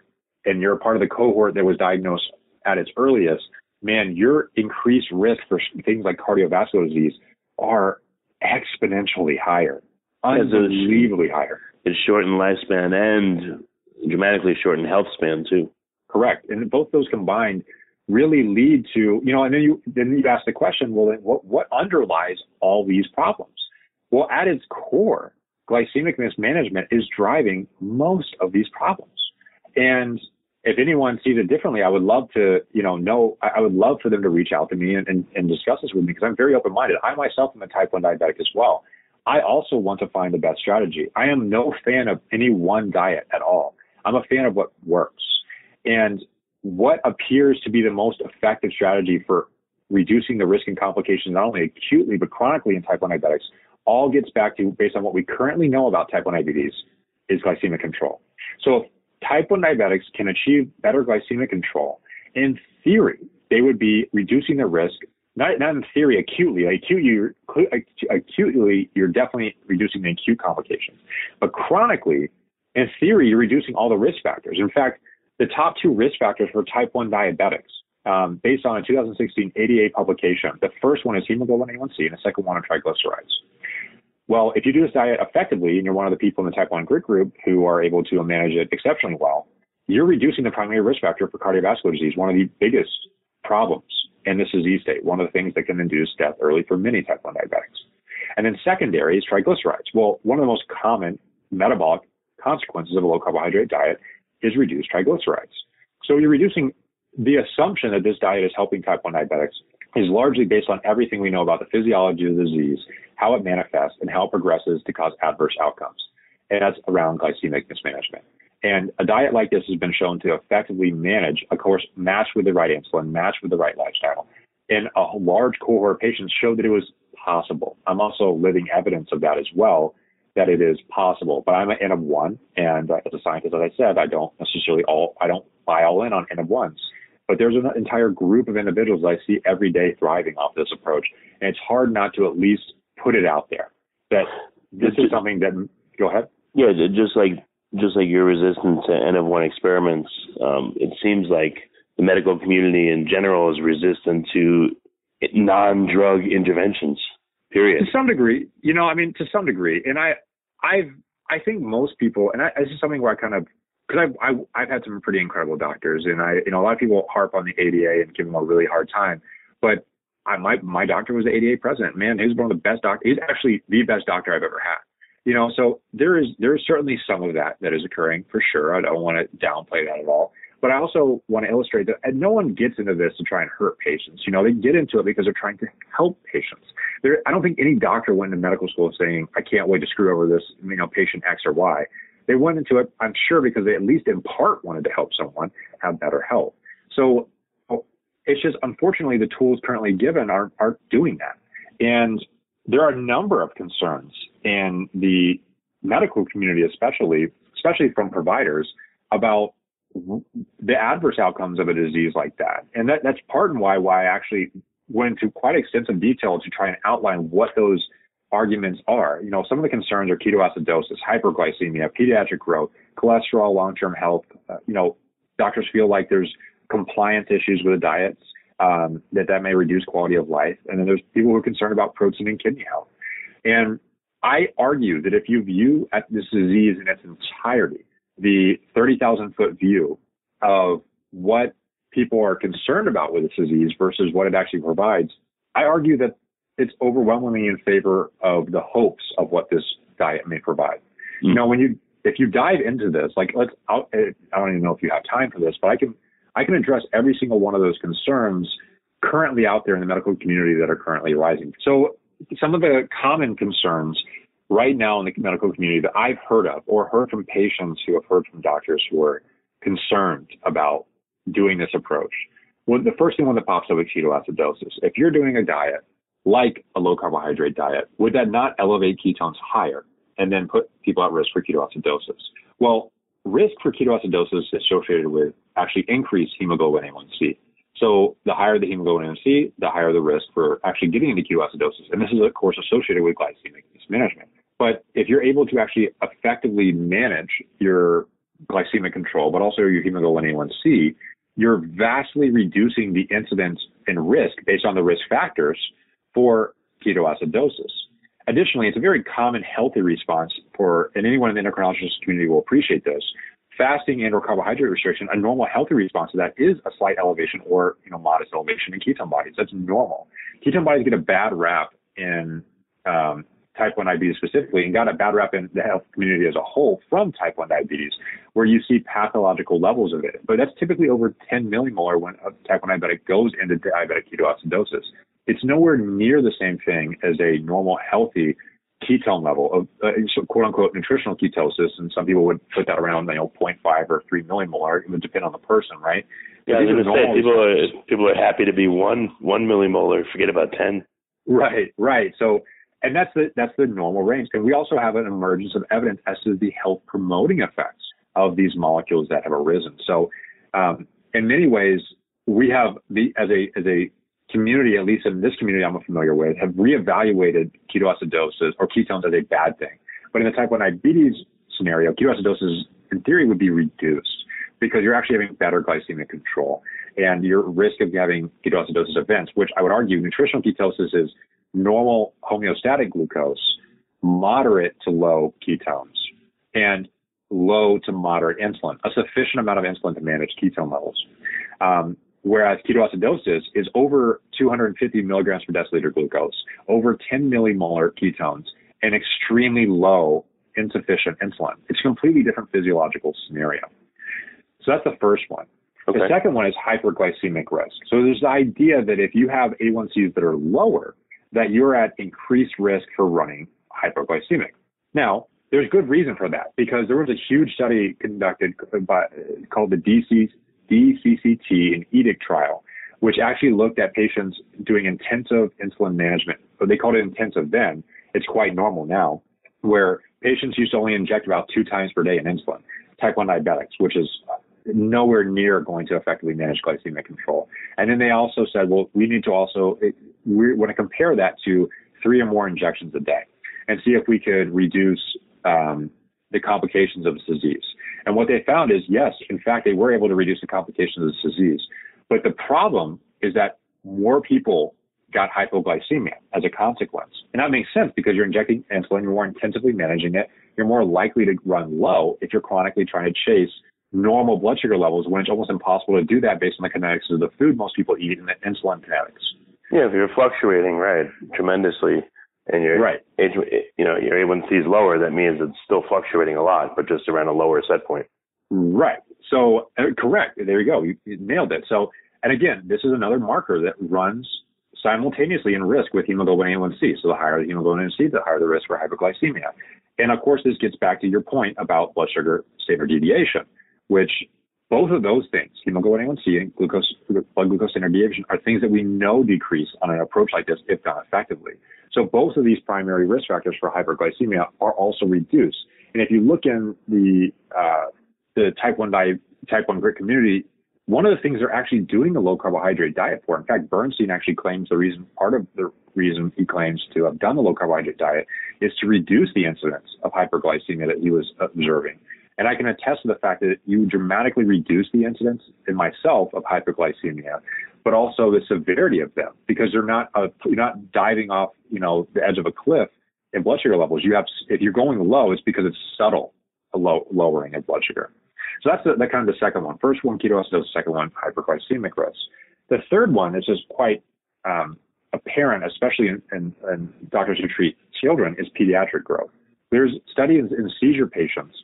and you're a part of the cohort that was diagnosed at its earliest, man, your increased risk for things like cardiovascular disease are exponentially higher, unbelievably higher. It's shortened lifespan and dramatically shortened health span too. Correct. And both those combined really lead to, you know, and then you ask the question, well, then what underlies all these problems? Well, at its core, glycemic mismanagement is driving most of these problems. And if anyone sees it differently, I would love to, you know I would love for them to reach out to me and discuss this with me because I'm very open-minded. I myself am a type 1 diabetic as well. I also want to find the best strategy. I am no fan of any one diet at all. I'm a fan of what works. And what appears to be the most effective strategy for reducing the risk and complications, not only acutely, but chronically in type 1 diabetics, all gets back to, based on what we currently know about type 1 diabetes, is glycemic control. So if type 1 diabetics can achieve better glycemic control, in theory, they would be reducing the risk, not in theory, acutely. Acutely, you're definitely reducing the acute complications. But chronically, in theory, you're reducing all the risk factors. In fact, the top two risk factors for type 1 diabetics, based on a 2016 ADA publication, the first one is hemoglobin A1C and the second one are triglycerides. Well, if you do this diet effectively and you're one of the people in the type 1 GRIT group who are able to manage it exceptionally well, you're reducing the primary risk factor for cardiovascular disease, one of the biggest problems in this disease state, one of the things that can induce death early for many type 1 diabetics. And then secondary is triglycerides. Well, one of the most common metabolic consequences of a low-carbohydrate diet is reduced triglycerides. So you're reducing the assumption that this diet is helping type 1 diabetics is largely based on everything we know about the physiology of the disease, how it manifests, and how it progresses to cause adverse outcomes. And that's around glycemic mismanagement. And a diet like this has been shown to effectively manage, of course, matched with the right insulin, matched with the right lifestyle. And a large cohort of patients showed that it was possible. I'm also living evidence of that as well, that it is possible. But I'm an N of one, and as a scientist, as I said, I don't buy all in on N of ones. But there's an entire group of individuals I see every day thriving off this approach. And it's hard not to at least put it out there that this is something that, go ahead. Yeah, just like your resistance to N of one experiments, it seems like the medical community in general is resistant to non-drug interventions, period. To some degree, to some degree. And I think most people, and this is something where I kind of, because I've had some pretty incredible doctors, and a lot of people harp on the ADA and give them a really hard time. But my doctor was the ADA president. Man, he was one of the best doctors. He's actually the best doctor I've ever had. So there is certainly some of that is occurring for sure. I don't want to downplay that at all. But I also want to illustrate that no one gets into this to try and hurt patients. They get into it because they're trying to help patients. I don't think any doctor went into medical school saying, I can't wait to screw over this, patient X or Y. They went into it, I'm sure, because they at least in part wanted to help someone have better health. So it's just, unfortunately, the tools currently given aren't doing that. And there are a number of concerns in the medical community, especially from providers, about the adverse outcomes of a disease like that. And that's part and why I actually went into quite extensive detail to try and outline what those arguments are. Some of the concerns are ketoacidosis, hyperglycemia, pediatric growth, cholesterol, long-term health. Doctors feel like there's compliance issues with the diets, that may reduce quality of life. And then there's people who are concerned about protein and kidney health. And I argue that if you view at this disease in its entirety, the 30,000-foot view of what people are concerned about with this disease versus what it actually provides, I argue that it's overwhelmingly in favor of the hopes of what this diet may provide. Mm-hmm. If you dive into this, I don't even know if you have time for this, but I can address every single one of those concerns currently out there in the medical community that are currently rising. So some of the common concerns right now in the medical community that I've heard of or heard from patients who have heard from doctors who are concerned about doing this approach. Well, the first thing that pops up is ketoacidosis. If you're doing a diet like a low carbohydrate diet, would that not elevate ketones higher and then put people at risk for ketoacidosis? Well, risk for ketoacidosis is associated with actually increased hemoglobin A1C. So the higher the hemoglobin A1C, the higher the risk for actually getting into ketoacidosis. And this is, of course, associated with glycemic mismanagement. But if you're able to actually effectively manage your glycemic control, but also your hemoglobin A1C, you're vastly reducing the incidence and risk based on the risk factors for ketoacidosis. Additionally, it's a very common healthy response for, and anyone in the endocrinologist community will appreciate this, fasting and or carbohydrate restriction, a normal healthy response to that is a slight elevation or, modest elevation in ketone bodies. That's normal. Ketone bodies get a bad rap in type 1 diabetes specifically, and got a bad rap in the health community as a whole from type 1 diabetes, where you see pathological levels of it. But that's typically over 10 millimolar when a type 1 diabetic goes into diabetic ketoacidosis. It's nowhere near the same thing as a normal, healthy ketone level of quote-unquote nutritional ketosis, and some people would put that around 0.5 or 3 millimolar. It would depend on the person, right? Yeah, I was going to say, people are happy to be one millimolar. Forget about 10. Right. So, and that's the normal range. And we also have an emergence of evidence as to the health promoting effects of these molecules that have arisen. So, in many ways, we have as a community, at least in this community I'm familiar with, have reevaluated ketoacidosis or ketones as a bad thing. But in the type 1 diabetes scenario, ketoacidosis in theory would be reduced because you're actually having better glycemic control and your risk of having ketoacidosis events, which I would argue nutritional ketosis is normal homeostatic glucose, moderate to low ketones, and low to moderate insulin, a sufficient amount of insulin to manage ketone levels. Whereas ketoacidosis is over 250 milligrams per deciliter glucose, over 10 millimolar ketones, and extremely low, insufficient insulin. It's a completely different physiological scenario. So that's the first one. Okay. The second one is hyperglycemic risk. So there's the idea that if you have A1Cs that are lower, that you're at increased risk for running hypoglycemic. Now, there's good reason for that, because there was a huge study conducted called the DCCT and EDIC trial, which actually looked at patients doing intensive insulin management. So they called it intensive then. It's quite normal now, where patients used to only inject about 2 times per day in insulin, type 1 diabetics, which is nowhere near going to effectively manage glycemic control. And then they also said, well, we need to also, we want to compare that to 3 or more injections a day and see if we could reduce the complications of this disease. And what they found is, yes, in fact, they were able to reduce the complications of this disease. But the problem is that more people got hypoglycemia as a consequence. And that makes sense because you're injecting insulin, you're more intensively managing it, you're more likely to run low if you're chronically trying to chase normal blood sugar levels, when it's almost impossible to do that based on the kinetics of the food most people eat and the insulin kinetics. Yeah, if you're fluctuating, right, tremendously. And your your A1C is lower, that means it's still fluctuating a lot, but just around a lower set point. Right. So, correct. There you go. You nailed it. So, and again, this is another marker that runs simultaneously in risk with hemoglobin A1C. So the higher the hemoglobin A1C, the higher the risk for hyperglycemia. And of course, this gets back to your point about blood sugar standard deviation, which both of those things, hemoglobin A1C and blood glucose standard deviation, are things that we know decrease on an approach like this if done effectively. So both of these primary risk factors for hyperglycemia are also reduced. And if you look in the type 1 GRIT community, one of the things they're actually doing a low carbohydrate diet for, in fact, Bernstein actually claims part of the reason he claims to have done the low carbohydrate diet is to reduce the incidence of hyperglycemia that he was observing. And I can attest to the fact that you dramatically reduce the incidence in myself of hyperglycemia, but also the severity of them, because you're not diving off, the edge of a cliff in blood sugar levels. If you're going low, it's because it's subtle lowering of blood sugar. So that's the kind of the second one. First one, ketoacidosis. Second one, hyperglycemic risk. The third one is just quite apparent, especially in doctors who treat children, is pediatric growth. There's studies in seizure patients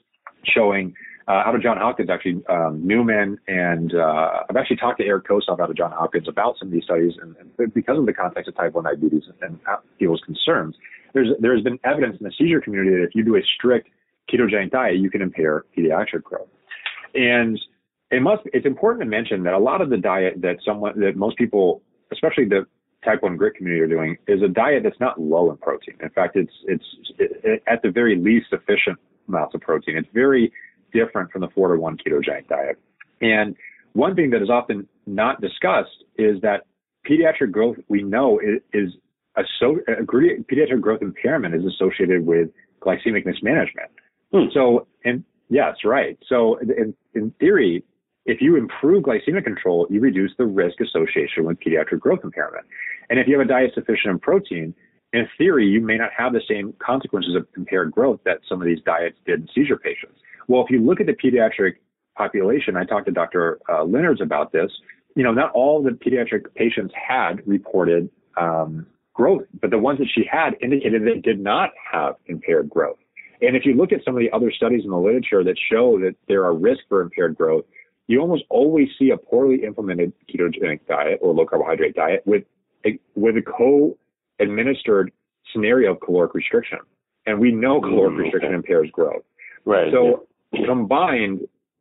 showing out of Johns Hopkins, actually, Newman, and I've actually talked to Eric Kosoff out of Johns Hopkins about some of these studies, and because of the context of type 1 diabetes and people's concerns, there's been evidence in the seizure community that if you do a strict ketogenic diet, you can impair pediatric growth. And it's important to mention that a lot of the diet that most people, especially the type 1 GRIT community, are doing is a diet that's not low in protein. In fact, it's at the very least sufficient amounts of protein. It's very different from the 4-to-1 ketogenic diet. And one thing that is often not discussed is that pediatric growth, we know, pediatric growth impairment is associated with glycemic mismanagement. So, and yes, right. So in theory, if you improve glycemic control, you reduce the risk associated with pediatric growth impairment. And if you have a diet sufficient in protein, in theory, you may not have the same consequences of impaired growth that some of these diets did in seizure patients. Well, if you look at the pediatric population, I talked to Dr. Leonards about this, not all the pediatric patients had reported growth, but the ones that she had indicated they did not have impaired growth. And if you look at some of the other studies in the literature that show that there are risks for impaired growth, you almost always see a poorly implemented ketogenic diet or low-carbohydrate diet with a co-administered scenario of caloric restriction. And we know caloric restriction impairs growth. Right. So combined,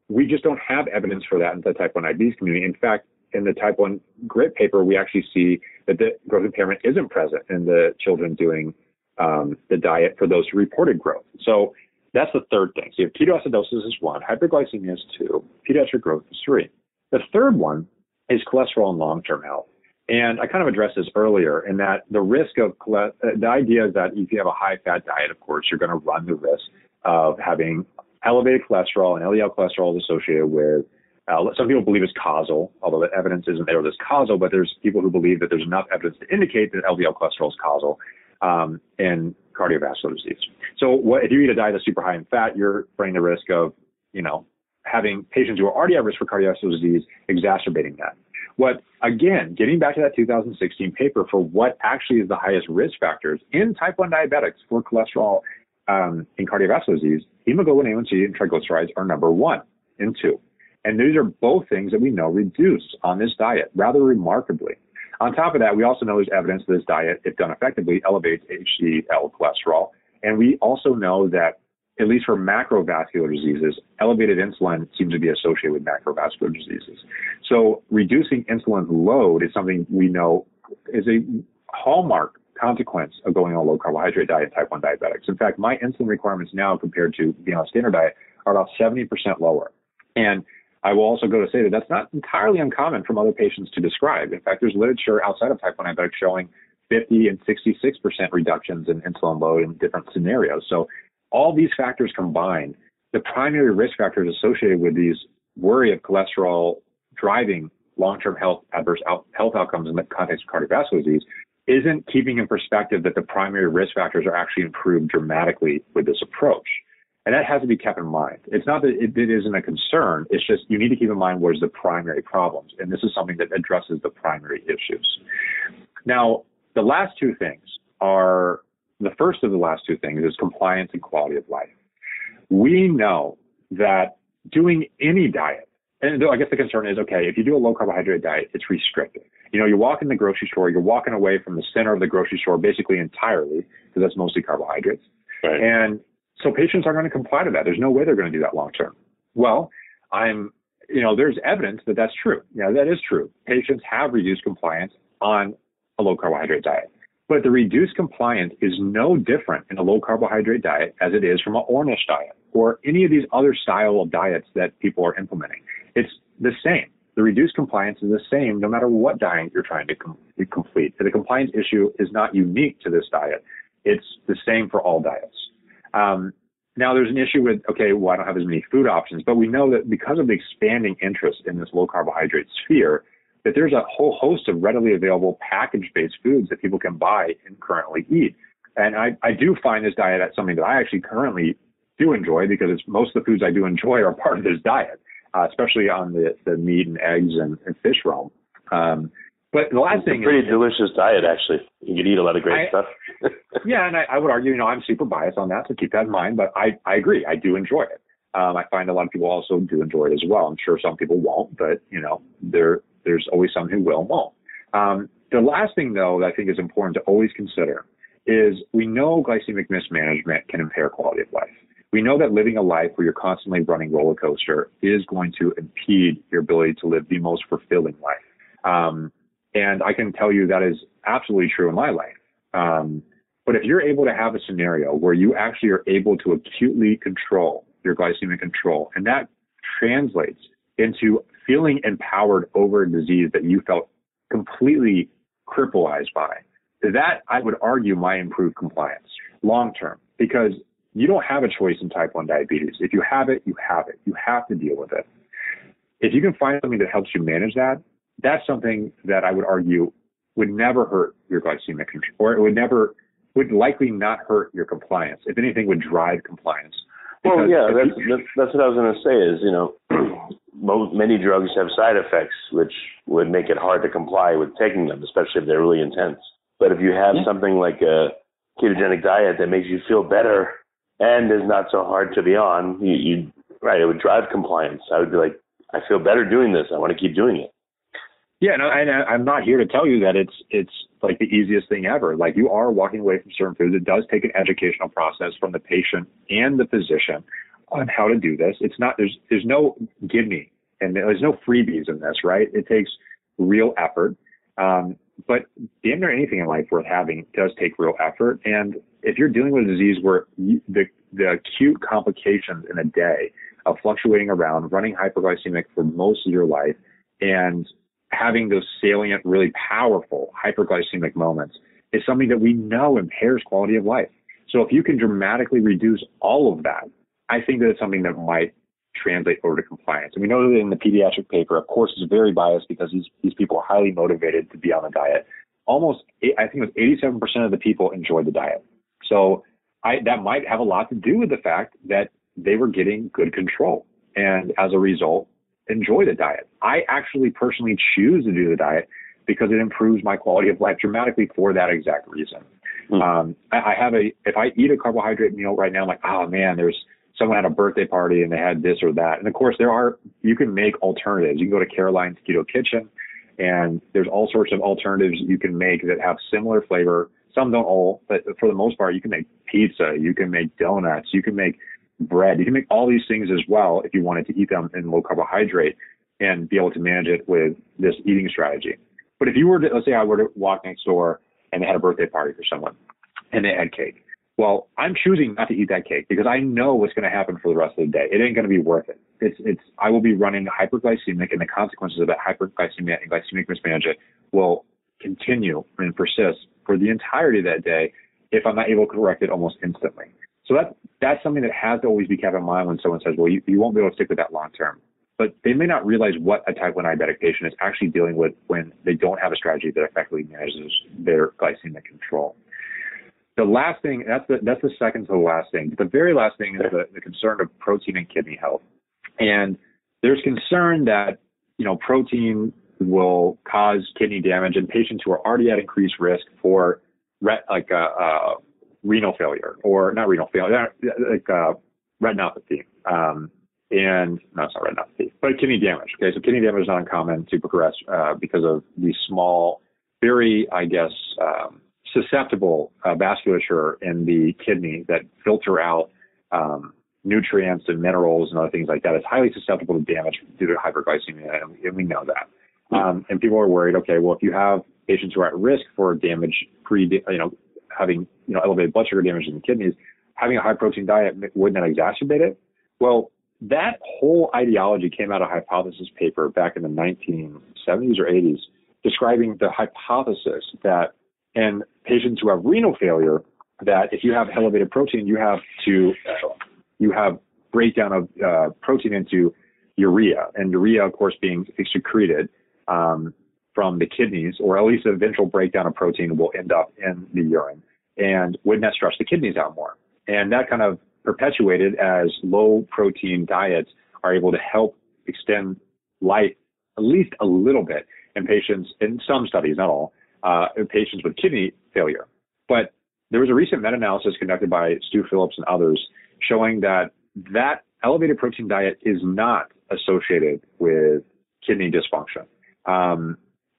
we just don't have evidence for that in the type 1 diabetes community. In fact, in the type 1 GRIT paper, we actually see that the growth impairment isn't present in the children doing the diet for those who reported growth. So that's the third thing. So you have ketoacidosis is one, hyperglycemia is two, pediatric growth is three. The third one is cholesterol and long-term health. And I kind of addressed this earlier in that the risk of the idea is that if you have a high-fat diet, of course, you're going to run the risk of having elevated cholesterol, and LDL cholesterol is associated with, some people believe it's causal, although the evidence isn't there that it's causal, but there's people who believe that there's enough evidence to indicate that LDL cholesterol is causal in cardiovascular disease. So if you eat a diet that's super high in fat, you're running the risk of, having patients who are already at risk for cardiovascular disease exacerbating that. What, again, getting back to that 2016 paper for what actually is the highest risk factors in type 1 diabetics for cholesterol in cardiovascular disease, hemoglobin A1C and triglycerides are number 1 and 2. And these are both things that we know reduce on this diet rather remarkably. On top of that, we also know there's evidence that this diet, if done effectively, elevates HDL cholesterol. And we also know that, at least for macrovascular diseases, elevated insulin seems to be associated with macrovascular diseases. So reducing insulin load is something we know is a hallmark consequence of going on a low-carbohydrate diet in type 1 diabetics. In fact, my insulin requirements now compared to being on a standard diet are about 70% lower. And I will also go to say that that's not entirely uncommon from other patients to describe. In fact, there's literature outside of type 1 diabetics showing 50 and 66% reductions in insulin load in different scenarios. So all these factors combined, the primary risk factors associated with these worry of cholesterol driving long-term health outcomes in the context of cardiovascular disease isn't keeping in perspective that the primary risk factors are actually improved dramatically with this approach. And that has to be kept in mind. It's not that it isn't a concern. It's just you need to keep in mind what is the primary problems. And this is something that addresses the primary issues. Now, the last two things are, the first of the last two things is compliance and quality of life. We know that doing any diet, and I guess the concern is, okay, if you do a low-carbohydrate diet, it's restrictive. You walk in the grocery store, you're walking away from the center of the grocery store basically entirely because that's mostly carbohydrates. Right. And so patients aren't going to comply to that. There's no way they're going to do that long term. Well, there's evidence that that's true. That is true. Patients have reduced compliance on a low carbohydrate diet, but the reduced compliance is no different in a low carbohydrate diet as it is from an Ornish diet or any of these other style of diets that people are implementing. It's the same. The reduced compliance is the same no matter what diet you're trying to complete. The compliance issue is not unique to this diet. It's the same for all diets. Now there's an issue with, I don't have as many food options, but we know that because of the expanding interest in this low carbohydrate sphere, that there's a whole host of readily available package-based foods that people can buy and currently eat. And I do find this diet at something that I actually currently do enjoy because it's most of the foods I do enjoy are part of this diet, especially on the meat and eggs and fish realm. But the last thing is... It's a pretty delicious diet, actually. You could eat a lot of great stuff. Yeah, and I would argue, I'm super biased on that, so keep that in mind, but I agree. I do enjoy it. I find a lot of people also do enjoy it as well. I'm sure some people won't, but, you know, there's always some who will and won't. The last thing, though, that I think is important to always consider is we know glycemic mismanagement can impair quality of life. We know that living a life where you're constantly running roller coaster is going to impede your ability to live the most fulfilling life. And I can tell you that is absolutely true in my life. But if you're able to have a scenario where you actually are able to acutely control your glycemic control, and that translates into feeling empowered over a disease that you felt completely crippled by, that, I would argue, might improve compliance long term, because you don't have a choice in type 1 diabetes. If you have it, you have it. You have to deal with it. If you can find something that helps you manage that, that's something that I would argue would never hurt your glycemic control, or it would likely not hurt your compliance. If anything, would drive compliance. Well, yeah, that's what I was going to say is, you know, many drugs have side effects, which would make it hard to comply with taking them, especially if they're really intense. But if you have something like a ketogenic diet that makes you feel better and is not so hard to be on, it would drive compliance. I would be like, I feel better doing this. I want to keep doing it. Yeah, and I'm not here to tell you that it's like the easiest thing ever. Like, you are walking away from certain foods. It does take an educational process from the patient and the physician on how to do this. It's not, there's no gimme and there's no freebies in this, right? It takes real effort. But damn near anything in life worth having does take real effort. And if you're dealing with a disease where the acute complications in a day of fluctuating around, running hyperglycemic for most of your life, and having those salient, really powerful hyperglycemic moments is something that we know impairs quality of life. So if you can dramatically reduce all of that, I think that it's something that might translate over to compliance. And we know that in the pediatric paper, of course, it's very biased because these people are highly motivated to be on the diet. Almost, I think it was 87% of the people enjoyed the diet. So that might have a lot to do with the fact that they were getting good control. And as a result, enjoy the diet. I actually personally choose to do the diet because it improves my quality of life dramatically for that exact reason. If I eat a carbohydrate meal right now, I'm like, oh man, someone had a birthday party and they had this or that. And of course you can make alternatives. You can go to Caroline's Keto Kitchen and there's all sorts of alternatives you can make that have similar flavor. Some don't all, but for the most part, you can make pizza, you can make donuts, you can make bread. You can make all these things as well if you wanted to eat them in low carbohydrate and be able to manage it with this eating strategy. But if you were to, let's say I were to walk next door and they had a birthday party for someone and they had cake. Well, I'm choosing not to eat that cake because I know what's going to happen for the rest of the day. It ain't going to be worth it. I will be running hyperglycemic, and the consequences of that hyperglycemia and glycemic mismanagement will continue and persist for the entirety of that day if I'm not able to correct it almost instantly. So that's something that has to always be kept in mind when someone says, well, you won't be able to stick with that long term. But they may not realize what a type 1 diabetic patient is actually dealing with when they don't have a strategy that effectively manages their glycemic control. The last thing, that's the second to the last thing. The very last thing is the concern of protein and kidney health. And there's concern that, you know, protein will cause kidney damage in patients who are already at increased risk for retinopathy. Kidney damage. Okay. So kidney damage is not uncommon to progress, because of these small, very, susceptible vasculature in the kidney that filter out, nutrients and minerals and other things like that. It's highly susceptible to damage due to hyperglycemia. And we know that. And people are worried, okay, well, if you have patients who are at risk for damage having elevated blood sugar damage in the kidneys, having a high protein diet wouldn't exacerbate it. Well, that whole ideology came out of a hypothesis paper back in the 1970s or 80s describing the hypothesis that in patients who have renal failure, that if you have elevated protein, you have breakdown of protein into urea, and urea, of course, being secreted from the kidneys, or at least a eventual breakdown of protein will end up in the urine, and wouldn't that stress the kidneys out more? And that kind of perpetuated as low protein diets are able to help extend life at least a little bit in patients, in some studies, not all, patients with kidney failure. But there was a recent meta-analysis conducted by Stu Phillips and others showing that elevated protein diet is not associated with kidney dysfunction.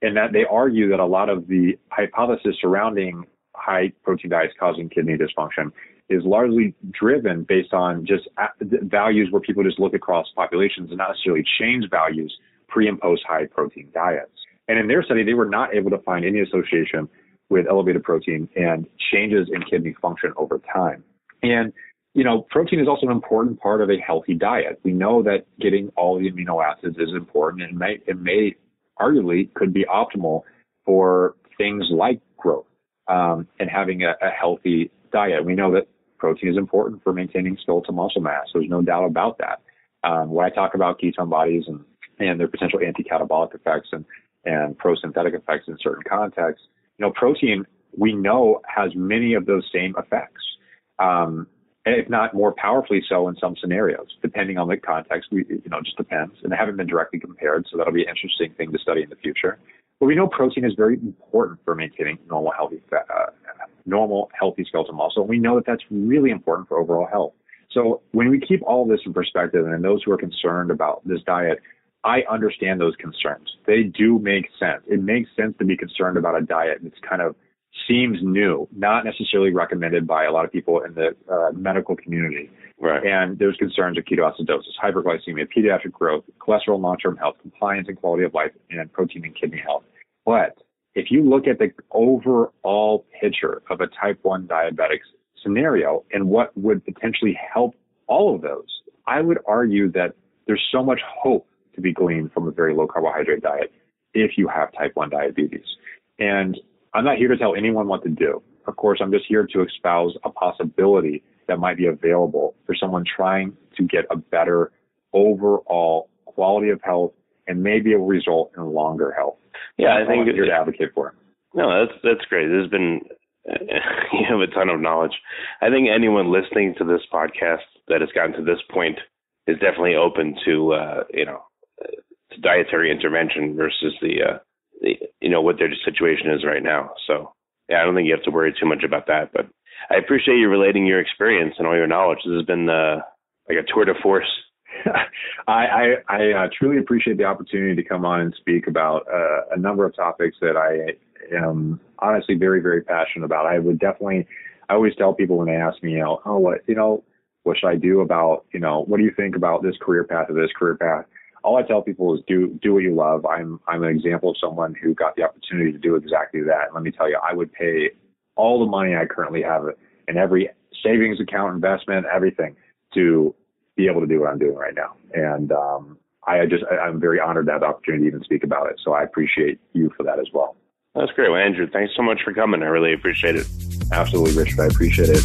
And that they argue that a lot of the hypothesis surrounding high protein diets causing kidney dysfunction is largely driven based on just values where people just look across populations and not necessarily change values pre and post high protein diets. And in their study, they were not able to find any association with elevated protein and changes in kidney function over time. And, you know, protein is also an important part of a healthy diet. We know that getting all the amino acids is important and it may arguably could be optimal for things like growth and having a healthy diet. We know that protein is important for maintaining skeletal muscle mass. There's no doubt about that. When I talk about ketone bodies and their potential anti-catabolic effects and pro-synthetic effects in certain contexts, you know, protein, we know, has many of those same effects, if not more powerfully so in some scenarios, depending on the context. Just depends. And they haven't been directly compared, so that'll be an interesting thing to study in the future. But we know protein is very important for maintaining normal, healthy skeletal muscle. And we know that that's really important for overall health. So when we keep all this in perspective, and those who are concerned about this diet, I understand those concerns. They do make sense. It makes sense to be concerned about a diet that's kind of seems new, not necessarily recommended by a lot of people in the medical community. Right. And there's concerns of ketoacidosis, hyperglycemia, pediatric growth, cholesterol, long-term health, compliance and quality of life, and protein and kidney health. But if you look at the overall picture of a type 1 diabetic scenario and what would potentially help all of those, I would argue that there's so much hope to be gleaned from a very low carbohydrate diet if you have type 1 diabetes. And I'm not here to tell anyone what to do. Of course, I'm just here to espouse a possibility that might be available for someone trying to get a better overall quality of health and maybe it will result in longer health. Yeah, I think I'm here to advocate for it. No, that's great. There's been, you have a ton of knowledge. I think anyone listening to this podcast that has gotten to this point is definitely open to dietary intervention versus what their situation is right now. So, yeah, I don't think you have to worry too much about that. But I appreciate you relating your experience and all your knowledge. This has been like a tour de force. I truly appreciate the opportunity to come on and speak about a number of topics that I am honestly very, very passionate about. I always tell people when they ask me, what should I do about, what do you think about this career path or this career path? All I tell people is do what you love. I'm an example of someone who got the opportunity to do exactly that. And let me tell you, I would pay all the money I currently have in every savings account, investment, everything to be able to do what I'm doing right now. And I'm very honored to have the opportunity to even speak about it. So I appreciate you for that as well. That's great. Well, Andrew, thanks so much for coming. I really appreciate it. Absolutely, Richard. I appreciate it.